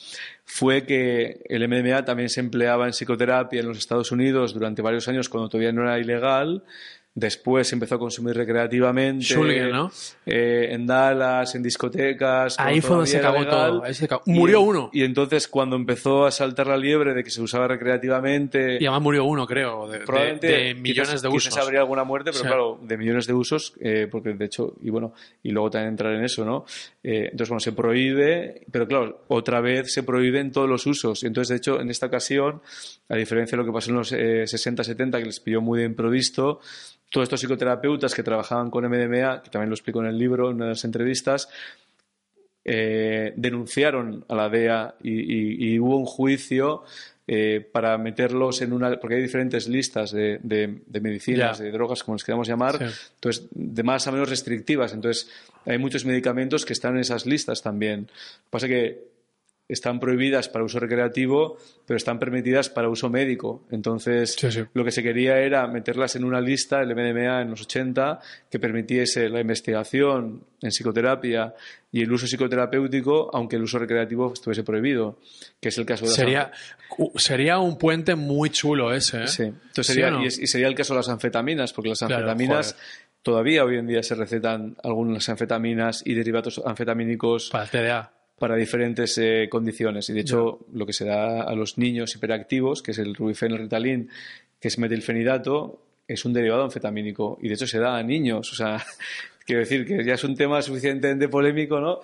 fue que el M D M A también se empleaba en psicoterapia en los Estados Unidos durante varios años cuando todavía no era ilegal. Después se empezó a consumir recreativamente, Schulger, ¿no? eh, en Dallas, en discotecas. Ahí fue donde se acabó legal. todo. Ahí se acabó. Murió y, uno. Y entonces cuando empezó a saltar la liebre de que se usaba recreativamente... Y además murió uno, creo, de, probablemente, de, de millones quizás, de usos. Quizás habría alguna muerte, pero sí. claro, de millones de usos, eh, porque de hecho, y bueno, y luego también entrar en eso, ¿no? Eh, entonces, bueno, se prohíbe, pero claro, otra vez se prohíben todos los usos. Y entonces, de hecho, en esta ocasión, a diferencia de lo que pasó en los eh, sesenta setenta, que les pilló muy de improviso, todos estos psicoterapeutas que trabajaban con M D M A, que también lo explico en el libro, en unas entrevistas, eh, denunciaron a la D E A y, y, y hubo un juicio eh, para meterlos en una... Porque hay diferentes listas de, de, de medicinas, yeah. de drogas, como les queramos llamar, sí. entonces de más a menos restrictivas. Entonces hay muchos medicamentos que están en esas listas también. Lo que pasa es que están prohibidas para uso recreativo, pero están permitidas para uso médico. Entonces, sí, sí. lo que se quería era meterlas en una lista, el M D M A en los ochenta, que permitiese la investigación en psicoterapia y el uso psicoterapéutico, aunque el uso recreativo estuviese prohibido, que es el caso de la sería uh, sería un puente muy chulo ese, ¿eh? Sí. Entonces sería, ¿sí o no? y, es, y sería el caso de las anfetaminas, porque las anfetaminas... Claro, todavía hoy en día se recetan algunas anfetaminas y derivados anfetamínicos... Para el T D A. Para diferentes eh, condiciones. Y de hecho, yeah. lo que se da a los niños hiperactivos, que es el Rubifen, el Ritalin, que es metilfenidato, es un derivado anfetamínico. Y de hecho se da a niños. O sea, quiero decir que ya es un tema suficientemente polémico, ¿no?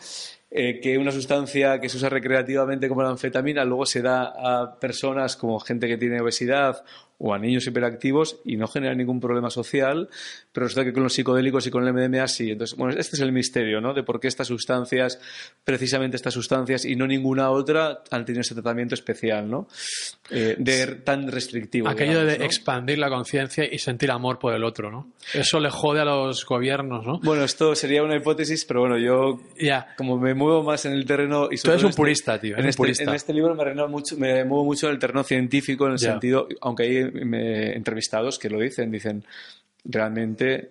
Eh, que una sustancia que se usa recreativamente como la anfetamina luego se da a personas como gente que tiene obesidad o a niños hiperactivos y no genera ningún problema social, pero resulta que con los psicodélicos y con el M D M A sí. Entonces, bueno, este es el misterio, ¿no? De por qué estas sustancias, precisamente estas sustancias y no ninguna otra, han tenido este tratamiento especial, ¿no? Eh, de tan restrictivo. Aquello digamos, de ¿no? expandir la conciencia y sentir amor por el otro, ¿no? Eso le jode a los gobiernos, ¿no? Bueno, esto sería una hipótesis, pero bueno, yo yeah. como me muevo más en el terreno... Y tú eres un este, purista, tío. En, un este, purista. en este libro me, reno mucho, me muevo mucho en el terreno científico, en el yeah. sentido, aunque hay Me, entrevistados que lo dicen, dicen realmente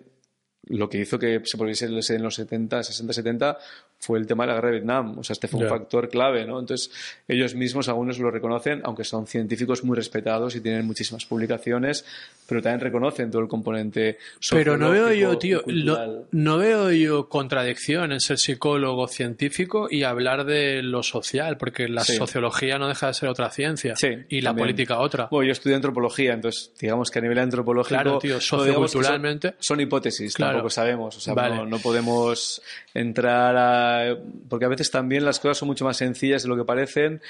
lo que hizo que se prohibiese en los setenta, sesenta, setenta fue el tema de la guerra de Vietnam. O sea, este fue un yeah. factor clave, ¿no? Entonces, ellos mismos, algunos lo reconocen, aunque son científicos muy respetados y tienen muchísimas publicaciones, pero también reconocen todo el componente sociológico. Pero no veo yo, tío, no, no veo yo contradicción en ser psicólogo científico y hablar de lo social, porque la sí. sociología no deja de ser otra ciencia sí, y la también. política otra. Bueno, yo estudié antropología, entonces, digamos que a nivel antropológico... Claro, tío, socioculturalmente... No, son, son hipótesis, claro. tampoco sabemos, o sea, vale. no, no podemos entrar a... Porque a veces también las cosas son mucho más sencillas de lo que parecen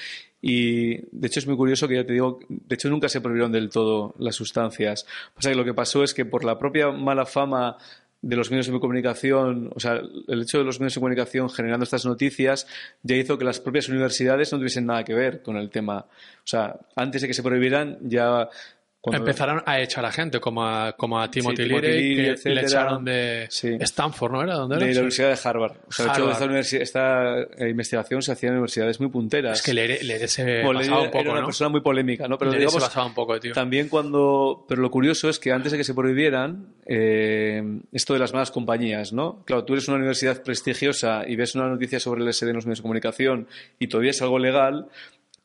y de hecho es muy curioso que ya te digo, de hecho nunca se prohibieron del todo las sustancias. O sea que lo que pasó es que por la propia mala fama de los medios de comunicación, o sea, el hecho de los medios de comunicación generando estas noticias ya hizo que las propias universidades no tuviesen nada que ver con el tema. O sea, antes de que se prohibieran ya... Cuando... Empezaron a echar a gente, como a, como a Timothy sí, Leary, que etcétera. le echaron de sí. Stanford, ¿no era? ¿Dónde era? De la Universidad de Harvard. O sea, Harvard. De hecho, esta, esta investigación se hacía en universidades muy punteras. Es que Leary le se bueno, basaba le, un poco, era una ¿no? persona muy polémica, ¿no? Pero le digamos, se basaba un poco, tío. También cuando... Pero lo curioso es que antes de que se prohibieran eh, esto de las malas compañías, ¿no? Claro, tú eres una universidad prestigiosa y ves una noticia sobre el L S D en los medios de comunicación y todavía es algo legal...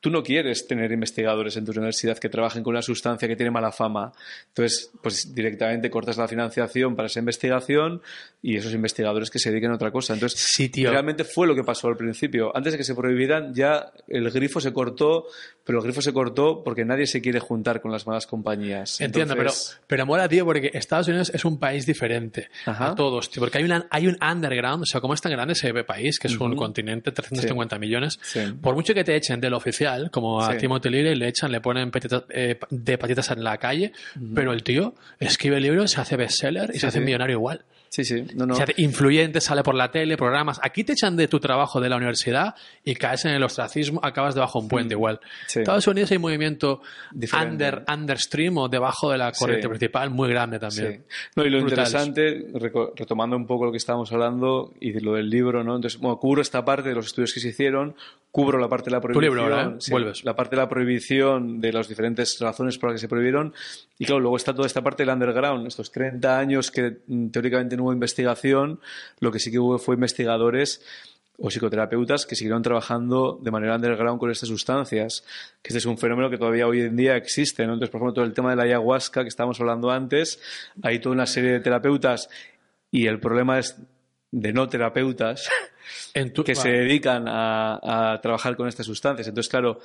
tú no quieres tener investigadores en tu universidad que trabajen con una sustancia que tiene mala fama. Entonces, pues directamente cortas la financiación para esa investigación y esos investigadores que se dediquen a otra cosa. Entonces, sí, tío. Realmente fue lo que pasó al principio. Antes de que se prohibieran, ya el grifo se cortó, pero el grifo se cortó porque nadie se quiere juntar con las malas compañías. Entiendo, Entonces... pero, pero mola, tío, porque Estados Unidos es un país diferente. Ajá. A todos, tío, porque hay, una, hay un underground, o sea, ¿cómo es tan grande ese país, que es un uh-huh. continente, trescientos cincuenta sí. millones? Sí. Por mucho que te echen del oficial, como a sí. Timothy Leary, le echan, le ponen petita, eh, de patitas en la calle, mm. pero el tío escribe libros, se hace bestseller y sí, se hace sí. millonario igual. Sí, sí. No, no. Se hace influyente, sale por la tele, programas. Aquí te echan de tu trabajo de la universidad y caes en el ostracismo, acabas debajo de un puente mm. igual. Sí. Estados Unidos hay movimiento under, understream o debajo de la corriente sí. principal muy grande también. Sí. No, y lo brutales. Interesante, retomando un poco lo que estábamos hablando y de lo del libro, ¿no? Entonces, bueno, cubro esta parte de los estudios que se hicieron, cubro la parte de la prohibición. Tu libro, ¿verdad? Sí, vuelves. La parte de la prohibición, de las diferentes razones por las que se prohibieron. Y claro, luego está toda esta parte del underground, estos treinta años que teóricamente no hubo investigación. Lo que sí que hubo fue investigadores o psicoterapeutas que siguieron trabajando de manera underground con estas sustancias, que este es un fenómeno que todavía hoy en día existe, ¿no? Entonces, por ejemplo, todo el tema de la ayahuasca que estábamos hablando antes, hay toda una serie de terapeutas y el problema es de no terapeutas en tu... que wow. se dedican a, a trabajar con estas sustancias. Entonces, claro,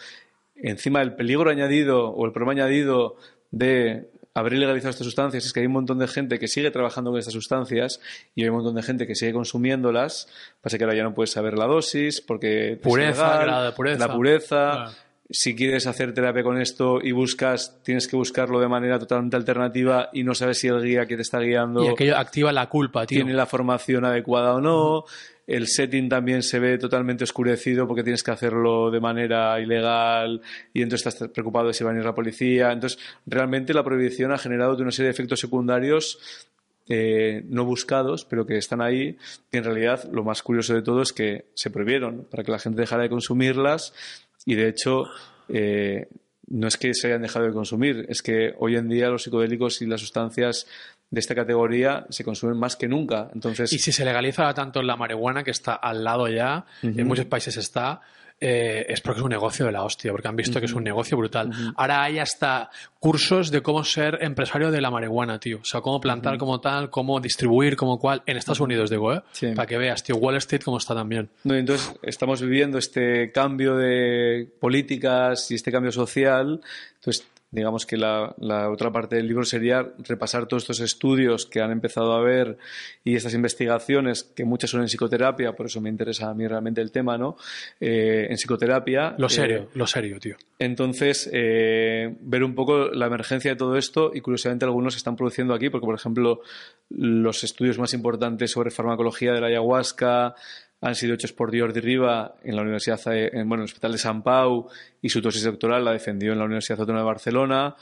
encima el peligro añadido o el problema añadido de haber legalizado estas sustancias es que hay un montón de gente que sigue trabajando con estas sustancias y hay un montón de gente que sigue consumiéndolas. Pasa que ahora ya no puedes saber la dosis porque pureza, es legal, grado, pureza. La pureza. Claro. Si quieres hacer terapia con esto y buscas, tienes que buscarlo de manera totalmente alternativa y no sabes si el guía que te está guiando... Y aquello activa la culpa, tío. Tiene la formación adecuada o no... Uh-huh. El setting también se ve totalmente oscurecido porque tienes que hacerlo de manera ilegal y entonces estás preocupado de si va a venir la policía. Entonces, realmente la prohibición ha generado una serie de efectos secundarios eh, no buscados, pero que están ahí. Y en realidad, lo más curioso de todo es que se prohibieron para que la gente dejara de consumirlas y, de hecho... Eh, no es que se hayan dejado de consumir, es que hoy en día los psicodélicos y las sustancias de esta categoría se consumen más que nunca. Entonces... Y si se legaliza tanto la marihuana, que está al lado ya, uh-huh. en muchos países está, eh, es porque es un negocio de la hostia, porque han visto uh-huh. que es un negocio brutal. Uh-huh. Ahora hay hasta cursos de cómo ser empresario de la marihuana, tío. O sea, cómo plantar, uh-huh. cómo tal, cómo distribuir, cómo cual. En Estados Unidos, digo, ¿eh? Sí. Para que veas, tío, Wall Street cómo está también. No, entonces, estamos viviendo este cambio de políticas y este cambio social. Entonces, digamos que la, la otra parte del libro sería repasar todos estos estudios que han empezado a ver y estas investigaciones, que muchas son en psicoterapia, por eso me interesa a mí realmente el tema, ¿no? Eh, en psicoterapia. Lo serio, eh, lo serio, tío. Entonces, eh, ver un poco la emergencia de todo esto y, curiosamente, algunos se están produciendo aquí porque, por ejemplo, los estudios más importantes sobre farmacología de la ayahuasca han sido hechos por Jordi Riba en la Universidad, en, bueno, el Hospital de San Pau, y su tesis doctoral la defendió en la Universidad Autónoma de Barcelona.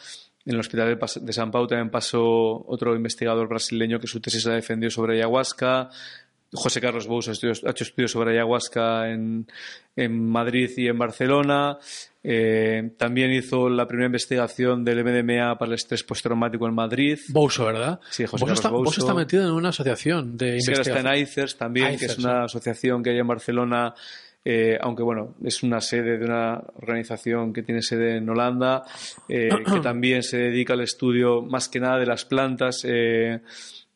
En el Hospital de San Pau también pasó otro investigador brasileño que su tesis la defendió sobre ayahuasca. José Carlos Bouso ha hecho estudios sobre ayahuasca en, en Madrid y en Barcelona. Eh, también hizo la primera investigación del M D M A para el estrés postraumático en Madrid. Bouso, ¿verdad? Sí, José Carlos Bouso. Bouso está metido en una asociación de investigación. Sí, ahora está en ICEERS también, ICEERS, que es una asociación que hay en Barcelona, eh, aunque bueno, es una sede de una organización que tiene sede en Holanda, eh, que también se dedica al estudio más que nada de las plantas, eh,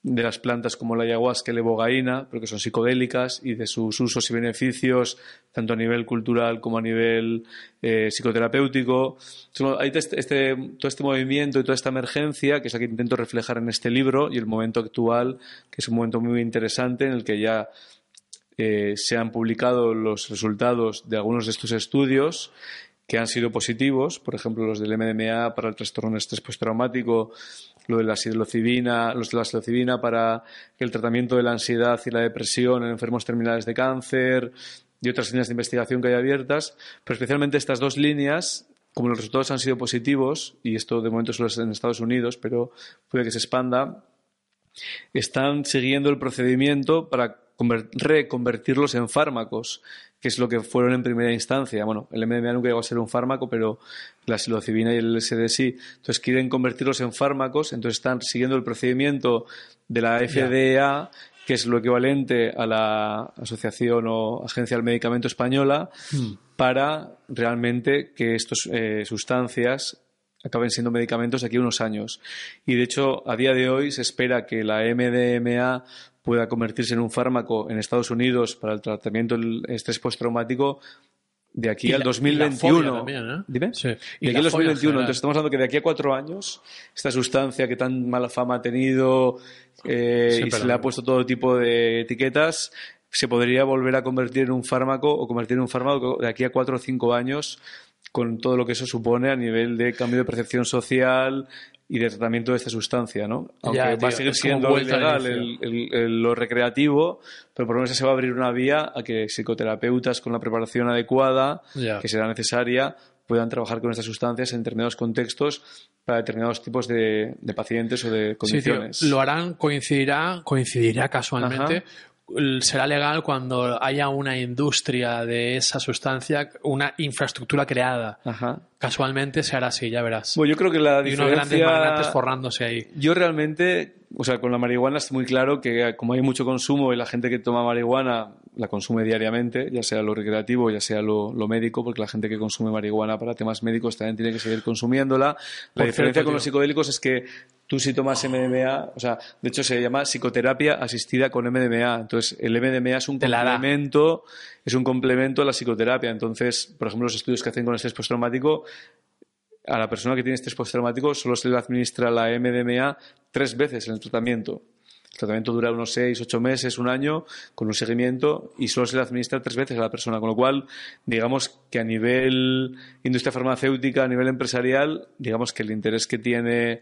de las plantas como la ayahuasca y la ibogaína, porque son psicodélicas, y de sus usos y beneficios, tanto a nivel cultural como a nivel eh, psicoterapéutico. Hay este, este, todo este movimiento y toda esta emergencia, que es la que intento reflejar en este libro, y el momento actual, que es un momento muy interesante en el que ya eh, se han publicado los resultados de algunos de estos estudios, que han sido positivos, por ejemplo, los del M D M A para el trastorno de estrés postraumático, lo de la psilocibina, los de la psilocibina para el tratamiento de la ansiedad y la depresión en enfermos terminales de cáncer y otras líneas de investigación que hay abiertas, pero especialmente estas dos líneas, como los resultados han sido positivos, y esto de momento solo es en Estados Unidos, pero puede que se expanda, están siguiendo el procedimiento para reconvertirlos en fármacos, que es lo que fueron en primera instancia. Bueno, el M D M A nunca llegó a ser un fármaco, pero la psilocibina y el L S D sí. Entonces quieren convertirlos en fármacos, entonces están siguiendo el procedimiento de la F D A, que es lo equivalente a la Asociación o Agencia del Medicamento Española, mm. para realmente que estas eh, sustancias acaben siendo medicamentos de aquí a unos años. Y de hecho, a día de hoy se espera que la M D M A pueda convertirse en un fármaco en Estados Unidos para el tratamiento del estrés postraumático de aquí y al la, dos mil veintiuno. Y la fobia también, ¿eh? ¿Dime? Sí. Y de aquí al dos mil veintiuno. Entonces estamos hablando que de aquí a cuatro años esta sustancia que tan mala fama ha tenido eh, sí, y se le ha puesto todo tipo de etiquetas, se podría volver a convertir en un fármaco o convertir en un fármaco de aquí a cuatro o cinco años, con todo lo que eso supone a nivel de cambio de percepción social y de tratamiento de esta sustancia, ¿no? Aunque ya, tío, va a seguir siendo ilegal el, el, el, lo recreativo, pero por lo menos se va a abrir una vía a que psicoterapeutas con la preparación adecuada, ya. que será necesaria, puedan trabajar con estas sustancias en determinados contextos para determinados tipos de, de pacientes o de condiciones. Sí, tío, lo harán, coincidirá, coincidirá casualmente. Ajá. Será legal cuando haya una industria de esa sustancia, una infraestructura creada. Ajá. Casualmente se hará así, ya verás. Bueno, yo creo que la diferencia... Y unos grandes magnates forrándose ahí. Yo realmente, o sea, con la marihuana es muy claro que como hay mucho consumo y la gente que toma marihuana la consume diariamente, ya sea lo recreativo, ya sea lo, lo médico, porque la gente que consume marihuana para temas médicos también tiene que seguir consumiéndola. La Por diferencia cierto, con los psicodélicos es que tú si tomas M D M A, o sea, de hecho se llama psicoterapia asistida con M D M A. Entonces, el M D M A es un complemento, es un complemento a la psicoterapia. Entonces, por ejemplo, los estudios que hacen con estrés postraumático, a la persona que tiene estrés postraumático solo se le administra la M D M A tres veces en el tratamiento. El tratamiento dura unos seis, ocho meses, un año, con un seguimiento, y solo se le administra tres veces a la persona. Con lo cual, digamos que a nivel industria farmacéutica, a nivel empresarial, digamos que el interés que tiene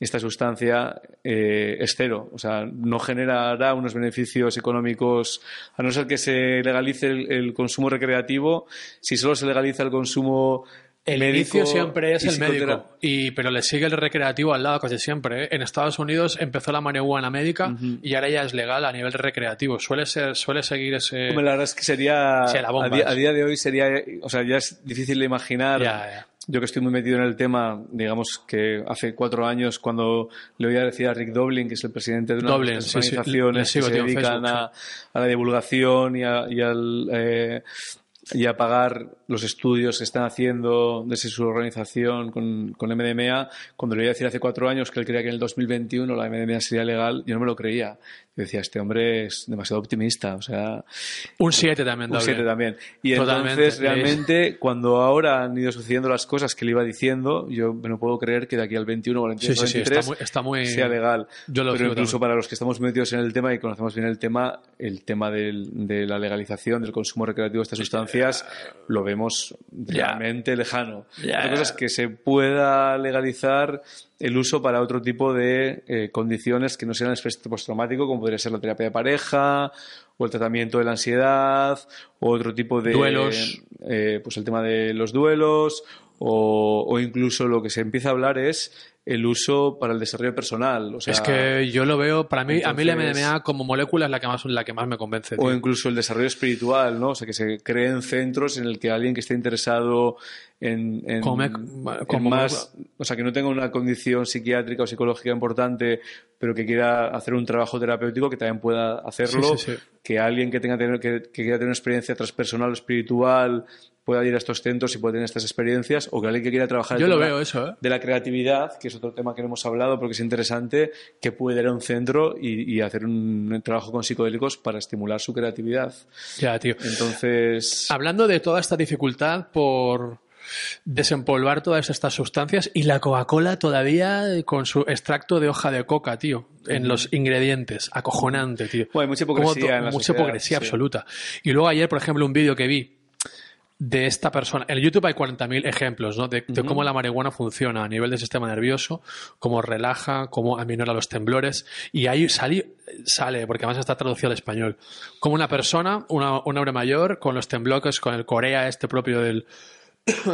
esta sustancia eh, es cero. O sea, no generará unos beneficios económicos, a no ser que se legalice el, el consumo recreativo. Si solo se legaliza el consumo... El inicio siempre es el médico, y, pero le sigue el recreativo al lado casi siempre, ¿eh? En Estados Unidos empezó la marihuana médica uh-huh. y ahora ya es legal a nivel recreativo. Suele ser, suele seguir ese... Hombre, la verdad es que sería... sería la bomba, a, día, a día de hoy sería... O sea, ya es difícil de imaginar... Ya, ya. Yo que estoy muy metido en el tema, digamos que hace cuatro años cuando le oía decir a Rick Doblin, que es el presidente de una Doblin, de las sí, organizaciones sí, le, le sigo, que se dedican a, a la divulgación y, a, y al... Eh, y a pagar los estudios que están haciendo desde su organización con, con M D M A, cuando le iba a decir hace cuatro años que él creía que en el dos mil veintiuno la M D M A sería legal, yo no me lo creía. Yo decía, este hombre es demasiado optimista, o sea... Un siete también. Un siete también. Y totalmente, entonces, realmente, es. Cuando ahora han ido sucediendo las cosas que le iba diciendo, yo no puedo creer que de aquí al veintiuno o al sí, sí, sí, veintitrés está muy, está muy... sea legal. Yo lo Pero incluso también. Para los que estamos metidos en el tema y conocemos bien el tema, el tema del, de la legalización, del consumo recreativo de estas sustancias, lo vemos realmente yeah. lejano. Yeah. Otra cosa es que se pueda legalizar el uso para otro tipo de eh, condiciones que no sean el estrés postraumático, como podría ser la terapia de pareja o el tratamiento de la ansiedad o otro tipo de... Duelos. Eh, pues el tema de los duelos o, o incluso lo que se empieza a hablar es el uso para el desarrollo personal. O sea, es que yo lo veo, para mí, entonces, a mí la M D M A como molécula es la que más, la que más me convence. Tío. O incluso el desarrollo espiritual, ¿no? O sea, que se creen centros en el que alguien que esté interesado en, en, como me, como en más... Me... O sea, que no tenga una condición psiquiátrica o psicológica importante, pero que quiera hacer un trabajo terapéutico, que también pueda hacerlo. Sí, sí, sí. Que alguien que tenga que, que quiera tener una experiencia transpersonal o espiritual pueda ir a estos centros y pueda tener estas experiencias, o que alguien que quiera trabajar yo lo veo eso, ¿eh? De la creatividad, que es otro tema que no hemos hablado porque es interesante, que puede ir a un centro y, y hacer un trabajo con psicodélicos para estimular su creatividad. Ya, tío. Entonces... Hablando de toda esta dificultad por desempolvar todas estas sustancias, y la Coca-Cola todavía con su extracto de hoja de coca, tío, en uh-huh. los ingredientes. Acojonante, tío. Bueno, hay mucha hipocresía to- en la mucha sociedad, hipocresía sí. absoluta. Y luego ayer, por ejemplo, un vídeo que vi de esta persona. En YouTube hay cuarenta mil ejemplos, ¿no? de, de uh-huh. cómo la marihuana funciona a nivel del sistema nervioso, cómo relaja, cómo aminora los temblores. Y ahí sale, sale porque además está traducido al español, como una persona, una, un hombre mayor, con los temblores, con el corea este propio del,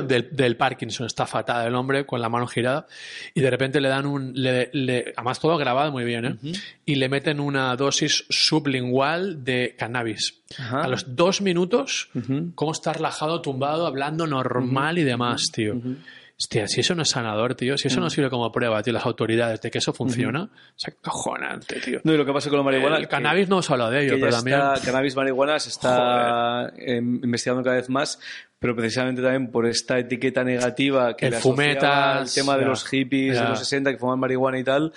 del, del Parkinson. Está fatal el hombre, con la mano girada. Y de repente le dan un... Le, le, además todo grabado muy bien, ¿eh? Uh-huh. Y le meten una dosis sublingual de cannabis. Ajá. A los dos minutos, uh-huh. cómo está relajado, tumbado, hablando normal uh-huh. y demás, tío. Uh-huh. Hostia, si eso no es sanador, tío, si eso uh-huh. no sirve como prueba, tío, las autoridades de que eso funciona, uh-huh. es acojonante, tío. No, y lo que pasa con la marihuana... El, el cannabis que, no hemos hablado de ello, pero también... Está, cannabis marihuana se está eh, investigando cada vez más, pero precisamente también por esta etiqueta negativa que el le fumetas, el tema ya, de los hippies ya. de los sesenta que fuman marihuana y tal.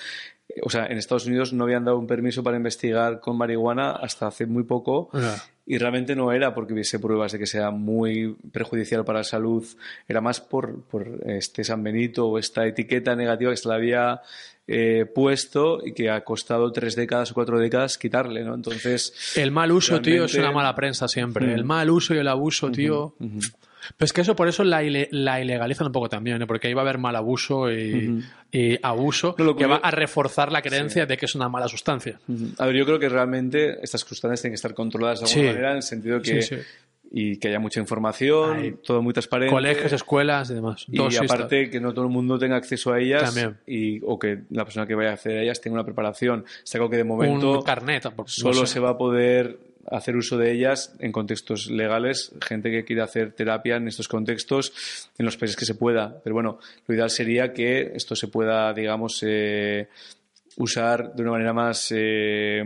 O sea, en Estados Unidos no habían dado un permiso para investigar con marihuana hasta hace muy poco yeah. y realmente no era porque hubiese pruebas de que sea muy perjudicial para la salud, era más por, por este San Benito o esta etiqueta negativa que se le había eh, puesto y que ha costado tres décadas o cuatro décadas quitarle, ¿no? Entonces... El mal uso, realmente... tío, es una mala prensa siempre. Mm. El mal uso y el abuso, tío... Uh-huh, uh-huh. Pues que eso, por eso la, ile- la ilegalizan un poco también, ¿eh? Porque ahí va a haber mal abuso y, uh-huh. y abuso no, lo que, que va a reforzar la creencia sí. de que es una mala sustancia. Uh-huh. A ver, yo creo que realmente estas sustancias tienen que estar controladas de alguna sí. manera, en el sentido que... Sí, sí. y que haya mucha información, Ay, todo muy transparente. Colegios, escuelas y demás. Dosis, y aparte que no todo el mundo tenga acceso a ellas también. Y, o que la persona que vaya a acceder a ellas tenga una preparación. Está claro que de momento un carnet, solo no sé. se va a poder hacer uso de ellas en contextos legales, gente que quiera hacer terapia en estos contextos, en los países que se pueda. Pero bueno, lo ideal sería que esto se pueda, digamos, eh, usar de una manera más... Eh,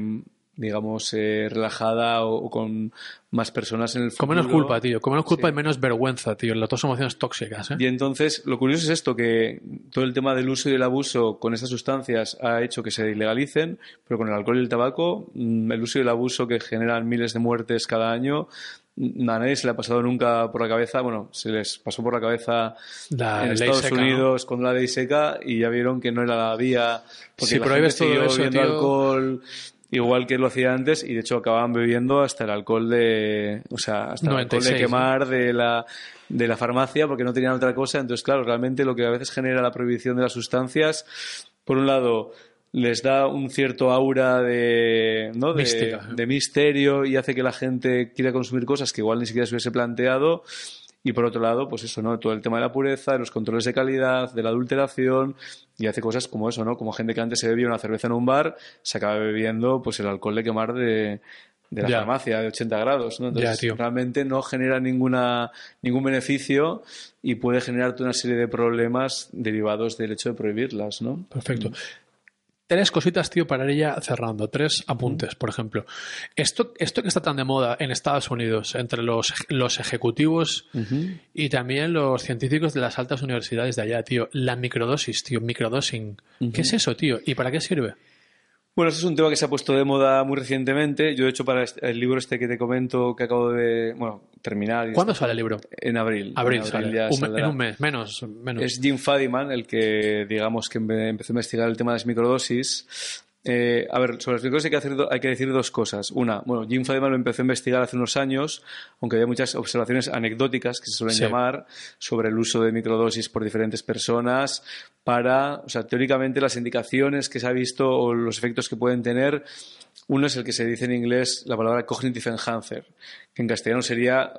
digamos, eh, relajada o, o con más personas en el futuro. Con menos culpa, tío. Con menos culpa sí. y menos vergüenza, tío. Las dos emociones tóxicas, ¿eh? Y entonces, lo curioso es esto, que todo el tema del uso y el abuso con estas sustancias ha hecho que se ilegalicen, pero con el alcohol y el tabaco, el uso y el abuso que generan miles de muertes cada año... A nadie se le ha pasado nunca por la cabeza, bueno, se les pasó por la cabeza la en Estados seca, Unidos ¿no? con la ley seca y ya vieron que no era la vía, porque si la gente siguió eso, bebiendo tío... alcohol... Igual que lo hacía antes, y de hecho acababan bebiendo hasta el alcohol de... O sea, hasta el noventa y seis, alcohol de quemar ¿no? de la de la farmacia, porque no tenían otra cosa. Entonces, claro, realmente lo que a veces genera la prohibición de las sustancias, por un lado, les da un cierto aura de, ¿no? de, de misterio y hace que la gente quiera consumir cosas que igual ni siquiera se hubiese planteado. Y por otro lado, pues eso, ¿no? Todo el tema de la pureza, de los controles de calidad, de la adulteración, y hace cosas como eso, ¿no? Como gente que antes se bebía una cerveza en un bar, se acaba bebiendo pues el alcohol de quemar de, de la ya. farmacia de ochenta grados, ¿no? Entonces, ya, realmente no genera ninguna ningún beneficio y puede generar una serie de problemas derivados del hecho de prohibirlas, ¿no? Perfecto. Tres cositas, tío, para ir ya cerrando. Tres apuntes, por ejemplo. Esto, esto que está tan de moda en Estados Unidos, entre los, los ejecutivos uh-huh. y también los científicos de las altas universidades de allá, tío. La microdosis, tío, microdosing. Uh-huh. ¿Qué es eso, tío? ¿Y para qué sirve? Bueno, ese es un tema que se ha puesto de moda muy recientemente. Yo, de hecho, para el libro este que te comento, que acabo de... Bueno, terminar. ¿Cuándo sale el libro? En abril. Abril, en abril sale. Un, en un mes, menos, menos. Es Jim Fadiman el que, digamos, que empezó a investigar el tema de las microdosis. Eh, a ver, sobre las microdosis hay que, hacer do- hay que decir dos cosas. Una, bueno, Jim Fadiman lo empezó a investigar hace unos años, aunque había muchas observaciones anecdóticas, que se suelen sí. llamar, sobre el uso de microdosis por diferentes personas para, o sea, teóricamente las indicaciones que se ha visto o los efectos que pueden tener. Uno es el que se dice en inglés la palabra cognitive enhancer, que en castellano sería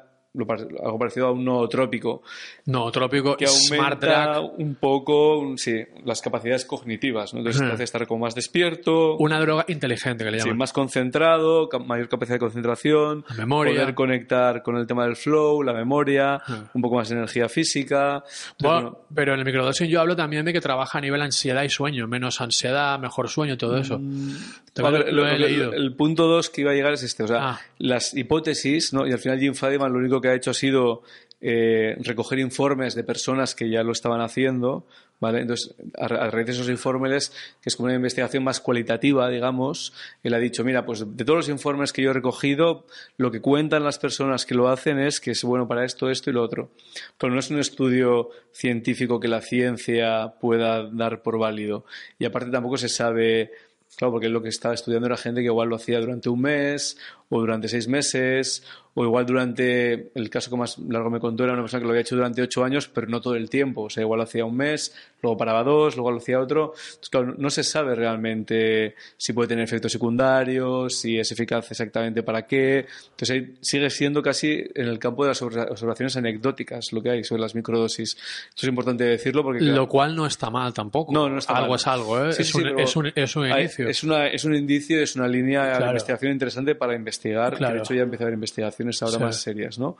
algo parecido a un nootrópico. Nootrópico, que smart drug. Un poco, sí, las capacidades cognitivas, ¿no? Entonces hmm. te hace estar como más despierto. Una droga inteligente, que le llaman. Sí, más concentrado, mayor capacidad de concentración. La memoria. Poder conectar con el tema del flow, la memoria, hmm. un poco más de energía física. Entonces, bueno, bueno, pero en el microdosing yo hablo también de que trabaja a nivel ansiedad y sueño. Menos ansiedad, mejor sueño, todo eso. Mm, vale, lo, lo he leído. El, el punto dos que iba a llegar es este. O sea, ah. las hipótesis, ¿no? Y al final Jim Fadiman lo único que ha hecho ha sido eh, recoger informes de personas que ya lo estaban haciendo, ¿vale? Entonces, a, a raíz de esos informes, que es como una investigación más cualitativa, digamos, él ha dicho, mira, pues de todos los informes que yo he recogido, lo que cuentan las personas que lo hacen es que es bueno para esto, esto y lo otro. Pero no es un estudio científico que la ciencia pueda dar por válido. Y aparte tampoco se sabe... Claro, porque lo que estaba estudiando era gente que igual lo hacía durante un mes o durante seis meses o igual durante, el caso que más largo me contó era una persona que lo había hecho durante ocho años pero no todo el tiempo, o sea, igual lo hacía un mes, luego paraba dos, luego lo hacía otro. Entonces, claro, no se sabe realmente si puede tener efectos secundarios, si es eficaz exactamente para qué. Entonces ahí sigue siendo casi en el campo de las observaciones anecdóticas lo que hay sobre las microdosis. Esto es importante decirlo porque... Claro, lo cual no está mal tampoco. No, no está algo mal. Es algo, ¿eh? Sí, es, sí, un, es, un, es un inicio. Hay, Es, una, es un indicio, es una línea claro. de investigación interesante para investigar. Claro. Que de hecho ya empieza a haber investigaciones ahora sí. más serias, ¿no?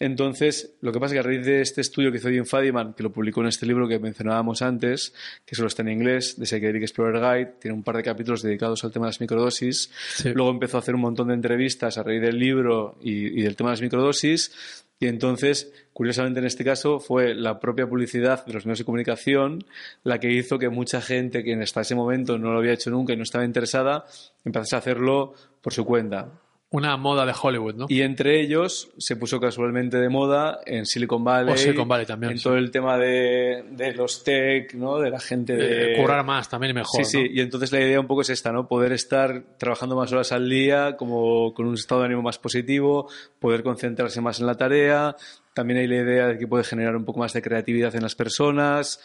Entonces, lo que pasa es que a raíz de este estudio que hizo Jim Fadiman, que lo publicó en este libro que mencionábamos antes, que solo está en inglés, The Psychedelic Explorer Guide, tiene un par de capítulos dedicados al tema de las microdosis. Sí. Luego empezó a hacer un montón de entrevistas a raíz del libro y, y del tema de las microdosis. Y entonces, curiosamente en este caso, fue la propia publicidad de los medios de comunicación la que hizo que mucha gente que hasta ese momento no lo había hecho nunca y no estaba interesada, empezase a hacerlo por su cuenta. Una moda de Hollywood, ¿no? Y entre ellos se puso casualmente de moda en Silicon Valley. O Silicon Valley también. En sí. Todo el tema de, de los tech, ¿no? De la gente de... Eh, currar más también y mejor, Sí, ¿no? sí. Y entonces la idea un poco es esta, ¿no? Poder estar trabajando más horas al día, como con un estado de ánimo más positivo, poder concentrarse más en la tarea. También hay la idea de que puede generar un poco más de creatividad en las personas,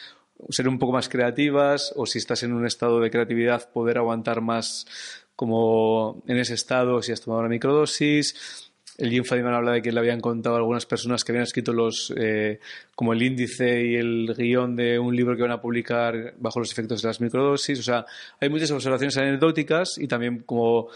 ser un poco más creativas, o si estás en un estado de creatividad, poder aguantar más... como en ese estado, si has tomado una microdosis. El Jim Fadiman habla de que le habían contado a algunas personas que habían escrito los eh, como el índice y el guión de un libro que van a publicar bajo los efectos de las microdosis. O sea, hay muchas observaciones anecdóticas y también como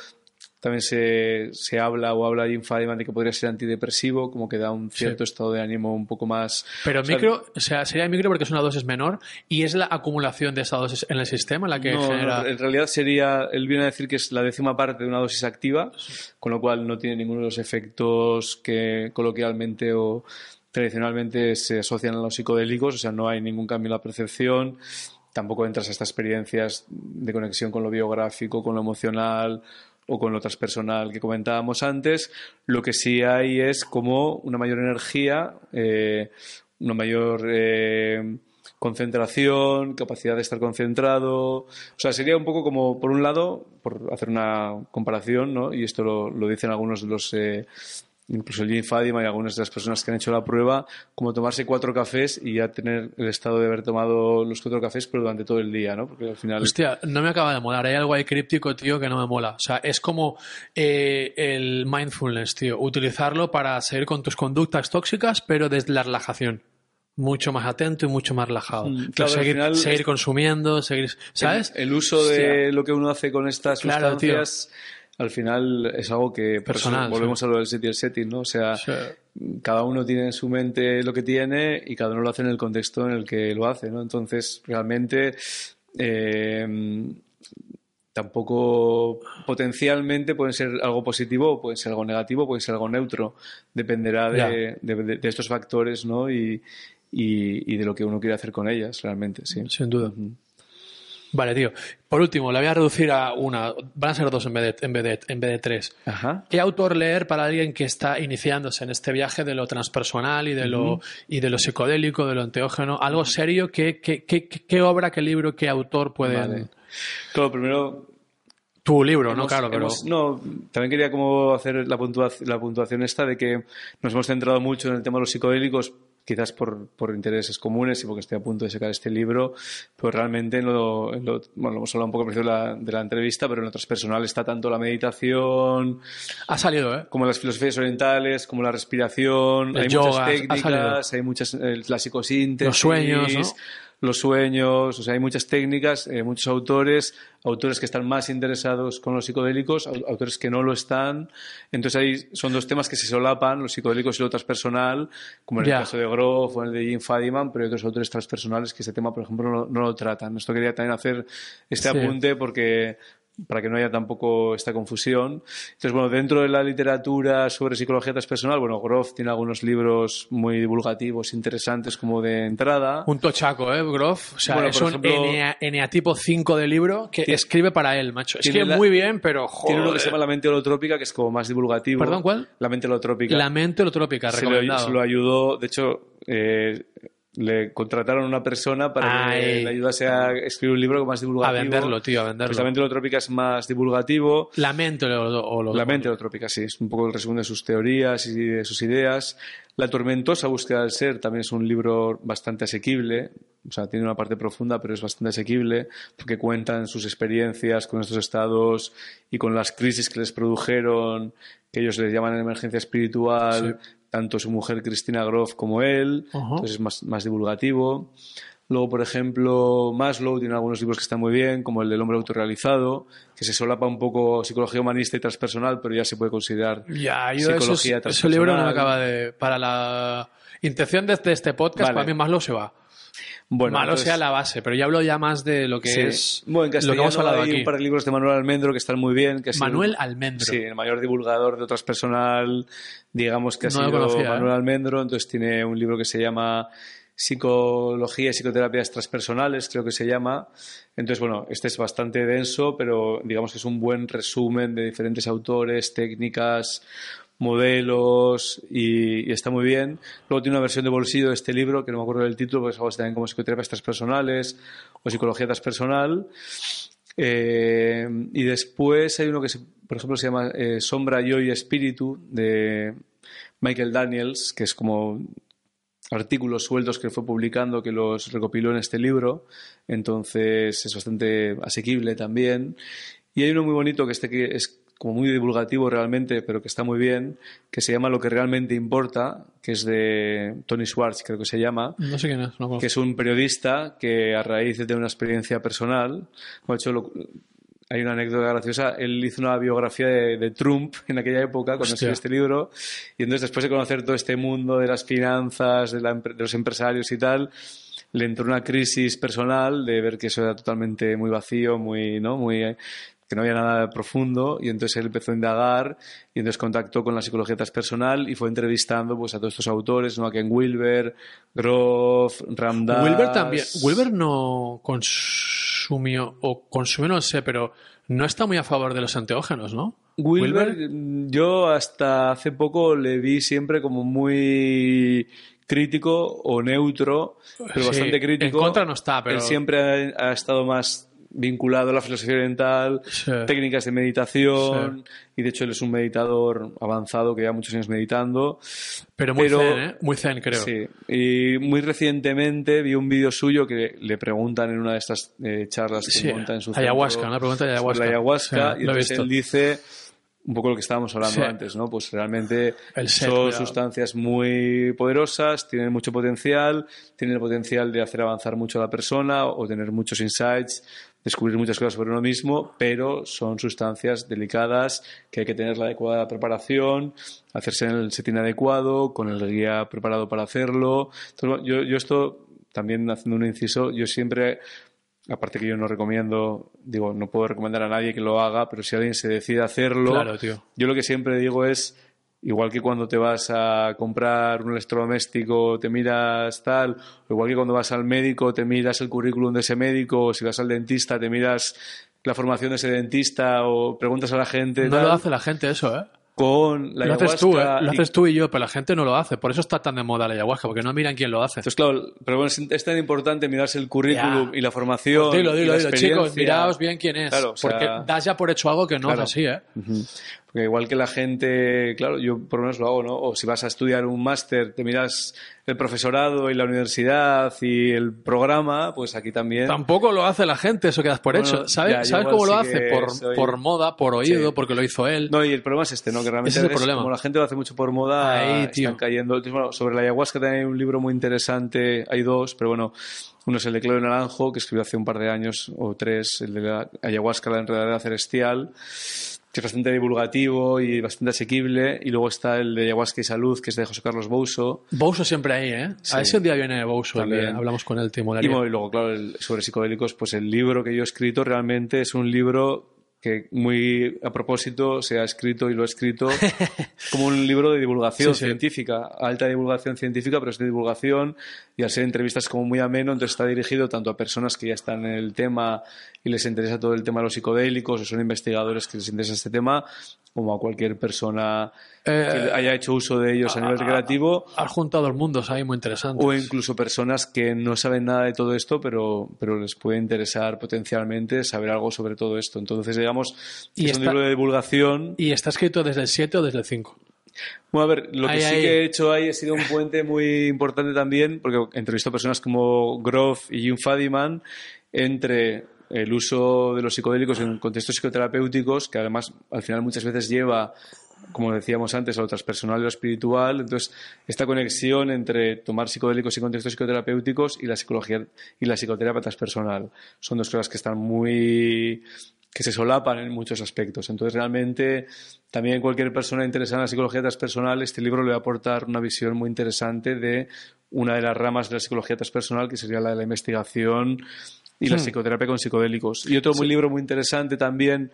también se, se habla o habla Jim Fadiman de que podría ser antidepresivo, como que da un cierto sí. estado de ánimo un poco más... Pero o sea, micro, o sea, sería micro porque es una dosis menor y es la acumulación de esa dosis en el sistema la que no, genera... No, en realidad sería, él viene a decir que es la décima parte de una dosis activa, con lo cual no tiene ninguno de los efectos que coloquialmente o tradicionalmente se asocian a los psicodélicos, o sea, no hay ningún cambio en la percepción, tampoco entras a estas experiencias de conexión con lo biográfico, con lo emocional... o con lo transpersonal que comentábamos antes. Lo que sí hay es como una mayor energía, eh, una mayor eh, concentración, capacidad de estar concentrado. O sea, sería un poco como, por un lado, por hacer una comparación, ¿no? Y esto lo, lo dicen algunos de los... Eh, incluso el Jim Fadiman y algunas de las personas que han hecho la prueba, como tomarse cuatro cafés y ya tener el estado de haber tomado los cuatro cafés pero durante todo el día, ¿no? Porque al final... Hostia, no me acaba de molar. Hay algo ahí críptico, tío, que no me mola. O sea, es como eh, el mindfulness, tío. Utilizarlo para seguir con tus conductas tóxicas pero desde la relajación. Mucho más atento y mucho más relajado. Mm, claro, seguir, al final, seguir consumiendo, seguir... ¿Sabes? El, el uso Hostia. de lo que uno hace con estas claro, sustancias... Tío. Al final es algo que... Personal. Volvemos sí. a lo del set y el setting, ¿no? O sea, sí. cada uno tiene en su mente lo que tiene y cada uno lo hace en el contexto en el que lo hace, ¿no? Entonces, realmente, eh, tampoco potencialmente pueden ser algo positivo, pueden ser algo negativo, pueden ser algo neutro. Dependerá de, de, de, de estos factores, ¿no? Y, y, y de lo que uno quiere hacer con ellas, realmente, sí. Sin duda. Mm. Vale, tío. Por último, la voy a reducir a una. Van a ser dos en vez de, en vez de, en vez de tres. Ajá. ¿Qué autor leer para alguien que está iniciándose en este viaje de lo transpersonal y de lo, uh-huh. y de lo psicodélico, de lo enteógeno? ¿Algo serio? ¿Qué, qué, qué, qué obra, qué libro, qué autor puede...? Vale. Claro, primero... Tu libro, hemos, ¿no? Claro, pero... Hemos, no, también quería como hacer la puntuación, la puntuación esta de que nos hemos centrado mucho en el tema de los psicodélicos, quizás por, por intereses comunes y porque estoy a punto de sacar este libro, pero realmente en lo... En lo bueno, lo hemos hablado un poco al principio de la, de la entrevista, pero en lo transpersonal está tanto la meditación... Ha salido, ¿eh? Como las filosofías orientales, como la respiración, el hay yoga, muchas técnicas, hay muchas... Eh, la psicosíntesis... Los sueños, ¿no? Los sueños, o sea, hay muchas técnicas, eh, muchos autores, autores que están más interesados con los psicodélicos, autores que no lo están. Entonces, ahí son dos temas que se solapan, los psicodélicos y lo transpersonal, como en yeah. el caso de Grof o en el de Jim Fadiman, pero hay otros autores transpersonales que ese tema, por ejemplo, no, no lo tratan. Esto quería también hacer este sí. apunte porque... para que no haya tampoco esta confusión. Entonces, bueno, dentro de la literatura sobre psicología transpersonal, bueno, Grof tiene algunos libros muy divulgativos, interesantes, como de entrada. Un tochaco, ¿eh, Grof? O sea, bueno, es un eneatipo cinco de libro que tiene, escribe para él, macho. Escribe la, muy bien, pero joder. Tiene uno que se llama La Mente Holotrópica, que es como más divulgativo. ¿Perdón, cuál? La Mente Holotrópica. La Mente Holotrópica, recomendado. Se lo, se lo ayudó, de hecho... Eh, le contrataron a una persona para Ay. que le ayudase a escribir un libro más divulgativo. A venderlo, tío, a venderlo. Pues La Mente Holotrópica es más divulgativo. La Mente Holotrópica. La Mente Holotrópica, sí. Es un poco el resumen de sus teorías y de sus ideas. La tormentosa búsqueda del ser también es un libro bastante asequible. O sea, tiene una parte profunda, pero es bastante asequible porque cuentan sus experiencias con estos estados y con las crisis que les produjeron, que ellos les llaman emergencia espiritual... Sí. Tanto su mujer Cristina Grof como él, uh-huh. entonces es más, más divulgativo. Luego, por ejemplo, Maslow tiene algunos libros que están muy bien, como el del hombre autorrealizado, que se solapa un poco psicología humanista y transpersonal, pero ya se puede considerar ya, yo psicología eso es, transpersonal. Ese libro no me acaba de... Para la intención de este, de este podcast, vale. Para mí Maslow se va. Bueno, malo entonces sea la base, pero yo hablo ya más de lo que sí. es bueno, en castellano lo que hemos hablado hay aquí. Un par de libros de Manuel Almendro que están muy bien. Que ha sido, Manuel Almendro. Sí, el mayor divulgador de otras personas, digamos que ha no sido conocía, Manuel eh. Almendro. Entonces tiene un libro que se llama Psicología y Psicoterapias Transpersonales, creo que se llama. Entonces, bueno, este es bastante denso, pero digamos que es un buen resumen de diferentes autores, técnicas, modelos y, y está muy bien. Luego tiene una versión de bolsillo de este libro que no me acuerdo del título, porque se llaman como Psicoterapias Transpersonales o Psicología Transpersonal. Eh, y después hay uno que, se, por ejemplo, se llama eh, Sombra, Yo y Espíritu, de Michael Daniels, que es como artículos sueltos que fue publicando, que los recopiló en este libro. Entonces es bastante asequible también. Y hay uno muy bonito que este que es como muy divulgativo realmente, pero que está muy bien, que se llama Lo que realmente importa, que es de Tony Schwartz, creo que se llama. No sé quién es. No, que es un periodista que a raíz de una experiencia personal, de hecho, lo, hay una anécdota graciosa, él hizo una biografía de, de Trump en aquella época, cuando escribió este libro, y entonces después de conocer todo este mundo de las finanzas, de, la, de los empresarios y tal, le entró una crisis personal de ver que eso era totalmente muy vacío, muy, ¿no? muy... que no había nada profundo, y entonces él empezó a indagar y entonces contactó con la psicología transpersonal y fue entrevistando pues a todos estos autores, ¿no? A Ken Wilber, Grof, Ramdas. Wilber también. Wilber no consumió, o consumió, no sé, pero no está muy a favor de los enteógenos, ¿no? Wilber, Wilber, yo hasta hace poco le vi siempre como muy crítico o neutro, pero sí, bastante crítico. En contra no está, pero él siempre ha, ha estado más vinculado a la filosofía oriental, sí. técnicas de meditación, sí. y de hecho él es un meditador avanzado que lleva muchos años meditando. Pero muy Pero, zen, ¿eh? Muy zen, creo. Sí. Y muy recientemente vi un vídeo suyo que le preguntan en una de estas eh, charlas que sí. monta en su ayahuasca, centro, una pregunta de ayahuasca. La ayahuasca, sí, y entonces él dice un poco lo que estábamos hablando sí. antes, ¿no? Pues realmente set, son cuidado. sustancias muy poderosas, tienen mucho potencial, tienen el potencial de hacer avanzar mucho a la persona o tener muchos insights, descubrir muchas cosas sobre uno mismo, pero son sustancias delicadas que hay que tener la adecuada preparación, hacerse en el setting adecuado, con el guía preparado para hacerlo. Entonces, yo, yo esto, también haciendo un inciso, yo siempre, aparte que yo no recomiendo, digo, no puedo recomendar a nadie que lo haga, pero si alguien se decide hacerlo, claro, tío. Yo lo que siempre digo es, igual que cuando te vas a comprar un electrodoméstico, te miras tal, o igual que cuando vas al médico, te miras el currículum de ese médico, o si vas al dentista, te miras la formación de ese dentista, o preguntas a la gente. No tal, lo hace la gente eso, ¿eh? Con la lo ayahuasca. Haces tú, ¿eh? Lo y... haces tú y yo, pero la gente no lo hace. Por eso está tan de moda la ayahuasca, porque no miran quién lo hace. Entonces, claro, pero bueno, es tan importante mirarse el currículum ya. y la formación. Pues dilo, dilo, dilo, chicos, miraos bien quién es. Claro, o sea, porque das ya por hecho algo que no claro. es así, ¿eh? Uh-huh. Porque igual que la gente, claro, yo por lo menos lo hago, ¿no? O si vas a estudiar un máster, te miras el profesorado y la universidad y el programa, pues aquí también. Tampoco lo hace la gente, eso quedas por bueno, hecho. ¿Sabes, ya, ¿sabes cómo lo hace? Por, soy... por moda, por oído, sí. porque lo hizo él. No, y el problema es este, ¿no? Que realmente es ves, como la gente lo hace mucho por moda, ahí, están tío. cayendo. Bueno, sobre la ayahuasca también hay un libro muy interesante, hay dos, pero bueno, uno es el de Claudio Naranjo, que escribió hace un par de años o tres, el de la ayahuasca, la enredadera celestial, que es bastante divulgativo y bastante asequible. Y luego está el de Ayahuasca y Salud, que es de José Carlos Bouso. Bouso siempre ahí, ¿eh? Sí. A ese día viene Bouso, hablamos con él, te molaría. Y luego, claro, el, sobre psicodélicos, pues el libro que yo he escrito realmente es un libro que muy a propósito se ha escrito y lo he escrito como un libro de divulgación sí, sí. científica, alta divulgación científica, pero es de divulgación y al ser entrevistas como muy ameno, entonces está dirigido tanto a personas que ya están en el tema y les interesa todo el tema de los psicodélicos o son investigadores que les interesa este tema, como a cualquier persona eh, que haya hecho uso de ellos a, a nivel creativo. Has juntado los mundos ahí muy interesantes. O incluso personas que no saben nada de todo esto, pero, pero les puede interesar potencialmente saber algo sobre todo esto. Entonces, digamos, y es está, un libro de divulgación. ¿Y está escrito desde el siete o desde el cinco? Bueno, a ver, lo ahí, que sí ahí. que he hecho ahí ha sido un puente muy importante también, porque entrevistó personas como Grof y Jim Fadiman entre el uso de los psicodélicos en contextos psicoterapéuticos, que además al final muchas veces lleva, como decíamos antes, a lo transpersonal y lo espiritual. Entonces, esta conexión entre tomar psicodélicos y contextos psicoterapéuticos y la psicología y la psicoterapia transpersonal son dos cosas que están muy que se solapan en muchos aspectos. Entonces, realmente, también cualquier persona interesada en la psicología transpersonal, este libro le va a aportar una visión muy interesante de una de las ramas de la psicología transpersonal, que sería la de la investigación y la hmm. psicoterapia con psicodélicos. Y otro sí. muy libro muy interesante también,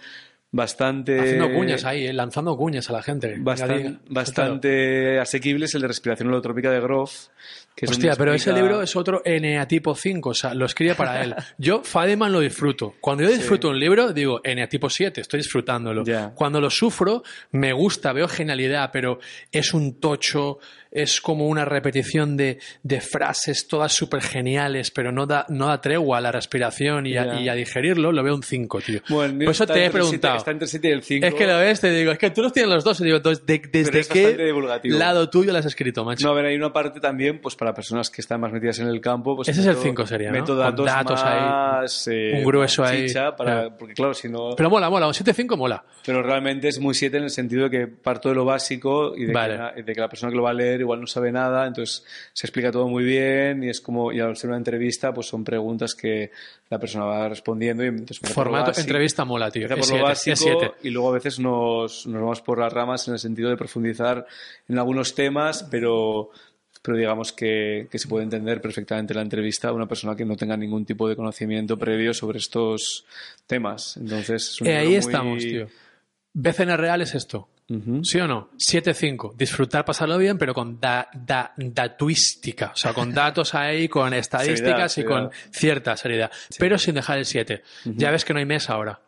bastante... Haciendo cuñas ahí, eh, lanzando cuñas a la gente. Bastan, bastante asequible es el de Respiración Holotrópica de Grof. Que Hostia, es pero explica... ese libro es otro N A tipo cinco, o sea, lo escribe para él. Yo, Fadiman, lo disfruto. Cuando yo disfruto sí. un libro, digo, N A tipo siete, estoy disfrutándolo. Yeah. Cuando lo sufro, me gusta, veo genialidad, pero es un tocho, es como una repetición de, de frases todas súper geniales, pero no da, no da tregua a la respiración y a, yeah. y a digerirlo, lo veo un cinco, tío. Bueno, Por eso te he preguntado. Está entre siete y el cinco. Es que lo ves, te digo, es que tú los tienes los dos. Y digo, entonces, de, ¿desde qué lado tuyo las has escrito, macho? No, a ver, hay una parte también, pues para personas que están más metidas en el campo. Pues, ese es el cinco, sería, ¿no? Meto datos, datos más, ahí, eh, un grueso ahí. Para, claro. Porque claro, si no... Pero mola, mola, un siete cinco mola. Pero realmente es muy siete en el sentido de que parto de lo básico y de, vale. que, de que la persona que lo va a leer igual no sabe nada, entonces se explica todo muy bien y es como, y al ser una entrevista, pues son preguntas que la persona va respondiendo. Y formato básico, entrevista mola, tío. Por lo básico y luego a veces nos, nos vamos por las ramas en el sentido de profundizar en algunos temas, pero, pero digamos que, que se puede entender perfectamente la entrevista a una persona que no tenga ningún tipo de conocimiento previo sobre estos temas. Entonces, es un eh, ahí muy... estamos, tío. B C N Real es esto. Uh-huh. ¿Sí o no? siete cinco. Disfrutar, pasarlo bien, pero con da, da, datuística. O sea, con datos ahí, con estadísticas seriedad, y seriedad. Con cierta seriedad. Sí. Pero sin dejar el siete. Uh-huh. Ya ves que no hay mesa ahora.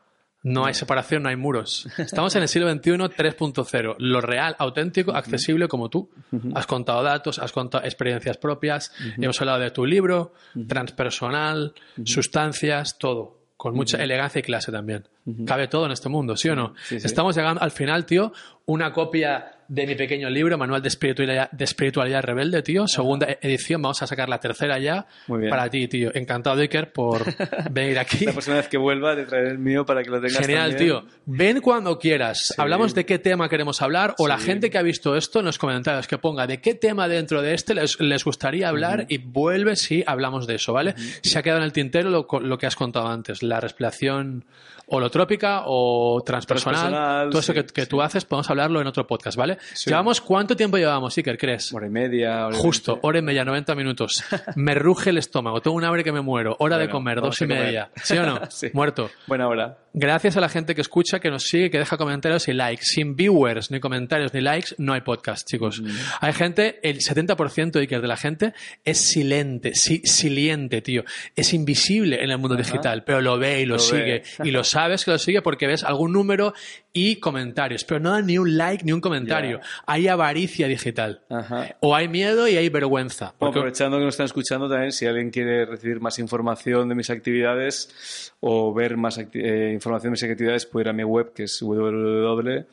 No hay separación, no hay muros. Estamos en el siglo veintiuno tres punto cero. Lo real, auténtico, uh-huh. accesible como tú. Uh-huh. Has contado datos, has contado experiencias propias. Uh-huh. Hemos hablado de tu libro, uh-huh. transpersonal, uh-huh. sustancias, todo. Con mucha uh-huh. elegancia y clase también. Uh-huh. Cabe todo en este mundo, ¿sí o no? Sí, sí. Estamos llegando al final, tío. Una copia de mi pequeño libro, Manual de Espiritualidad, de Espiritualidad Rebelde, tío. Segunda uh-huh. edición. Vamos a sacar la tercera ya. Muy bien. Para ti, tío. Encantado, Iker, por venir aquí. La próxima vez que vuelva te traeré el mío para que lo tengas Genial, también. Tío. Ven cuando quieras. Sí. Hablamos de qué tema queremos hablar o sí. la gente que ha visto esto en los comentarios que ponga de qué tema dentro de este les, les gustaría hablar uh-huh. y vuelve si hablamos de eso, ¿vale? Uh-huh. Se ha quedado en el tintero lo, lo que has contado antes. La respiración... holotrópica o transpersonal, transpersonal todo sí, eso que, que sí. tú haces, podemos hablarlo en otro podcast, ¿vale? Sí. ¿Llevamos cuánto tiempo llevamos, Iker, crees? Hora y media. Hora Justo, hora y media, noventa minutos. Me ruge el estómago, tengo un hambre que me muero, hora bueno, de comer, dos y comer. media. ¿Sí o no? Sí. Muerto. Buena hora. Gracias a la gente que escucha, que nos sigue, que deja comentarios y likes. Sin viewers, ni comentarios, ni likes, no hay podcast, chicos. Mm. Hay gente, el setenta por ciento, Iker, de la gente es silente, si, siliente, tío. Es invisible en el mundo Ajá. digital, pero lo ve y lo, lo sigue ve. y lo sabe. Sabes que lo sigue porque ves algún número y comentarios, pero no dan ni un like ni un comentario. Yeah. Hay avaricia digital. Ajá. O hay miedo y hay vergüenza. Porque... Aprovechando que nos están escuchando también, si alguien quiere recibir más información de mis actividades o ver más acti- eh, información de mis actividades, puede ir a mi web, que es doble u doble u doble u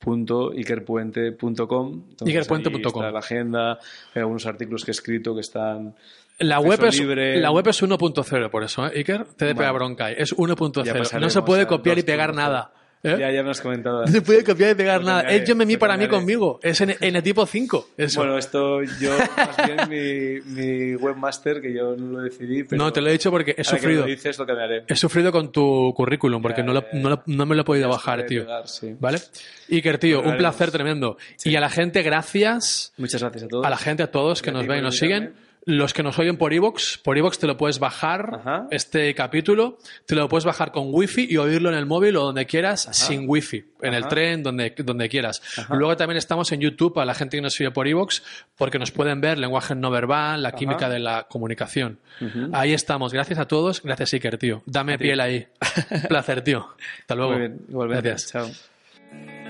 punto iker puente punto com. iker puente punto com. Está la agenda, hay algunos artículos que he escrito que están... La web, es, la web es uno punto cero, por eso, ¿eh, Iker? T D P bueno, bronca. Es uno punto cero. No se puede copiar y pegar nada. ¿Eh? Ya, ya me has comentado. No se puede copiar y pegar nada. Es yo me mí para mí conmigo. Es en, en el tipo cinco. Eso. Bueno, esto yo, más bien mi, mi webmaster, que yo no lo decidí. Pero no, te lo he dicho porque he sufrido. Que me dices, lo cambiaré. He sufrido con tu currículum porque ya, no, lo, no, lo, no me lo he podido bajar, tío. Pegar, sí. ¿Vale? Iker, tío, un placer tremendo. Sí. Y a la gente, gracias. Muchas gracias a todos. A la gente, a todos que nos ven y nos siguen. Los que nos oyen por iVoox, por iVoox te lo puedes bajar, Ajá. este capítulo, te lo puedes bajar con wifi y oírlo en el móvil o donde quieras, Ajá. sin wifi, en Ajá. el tren, donde, donde quieras. Ajá. Luego también estamos en YouTube a la gente que nos sigue por iVoox, porque nos pueden ver lenguaje no verbal, la Ajá. química de la comunicación. Uh-huh. Ahí estamos, gracias a todos, gracias Iker, tío. Dame a piel tío. Ahí. Placer, tío. Hasta luego. Muy bien. Igualmente. Gracias. Chao.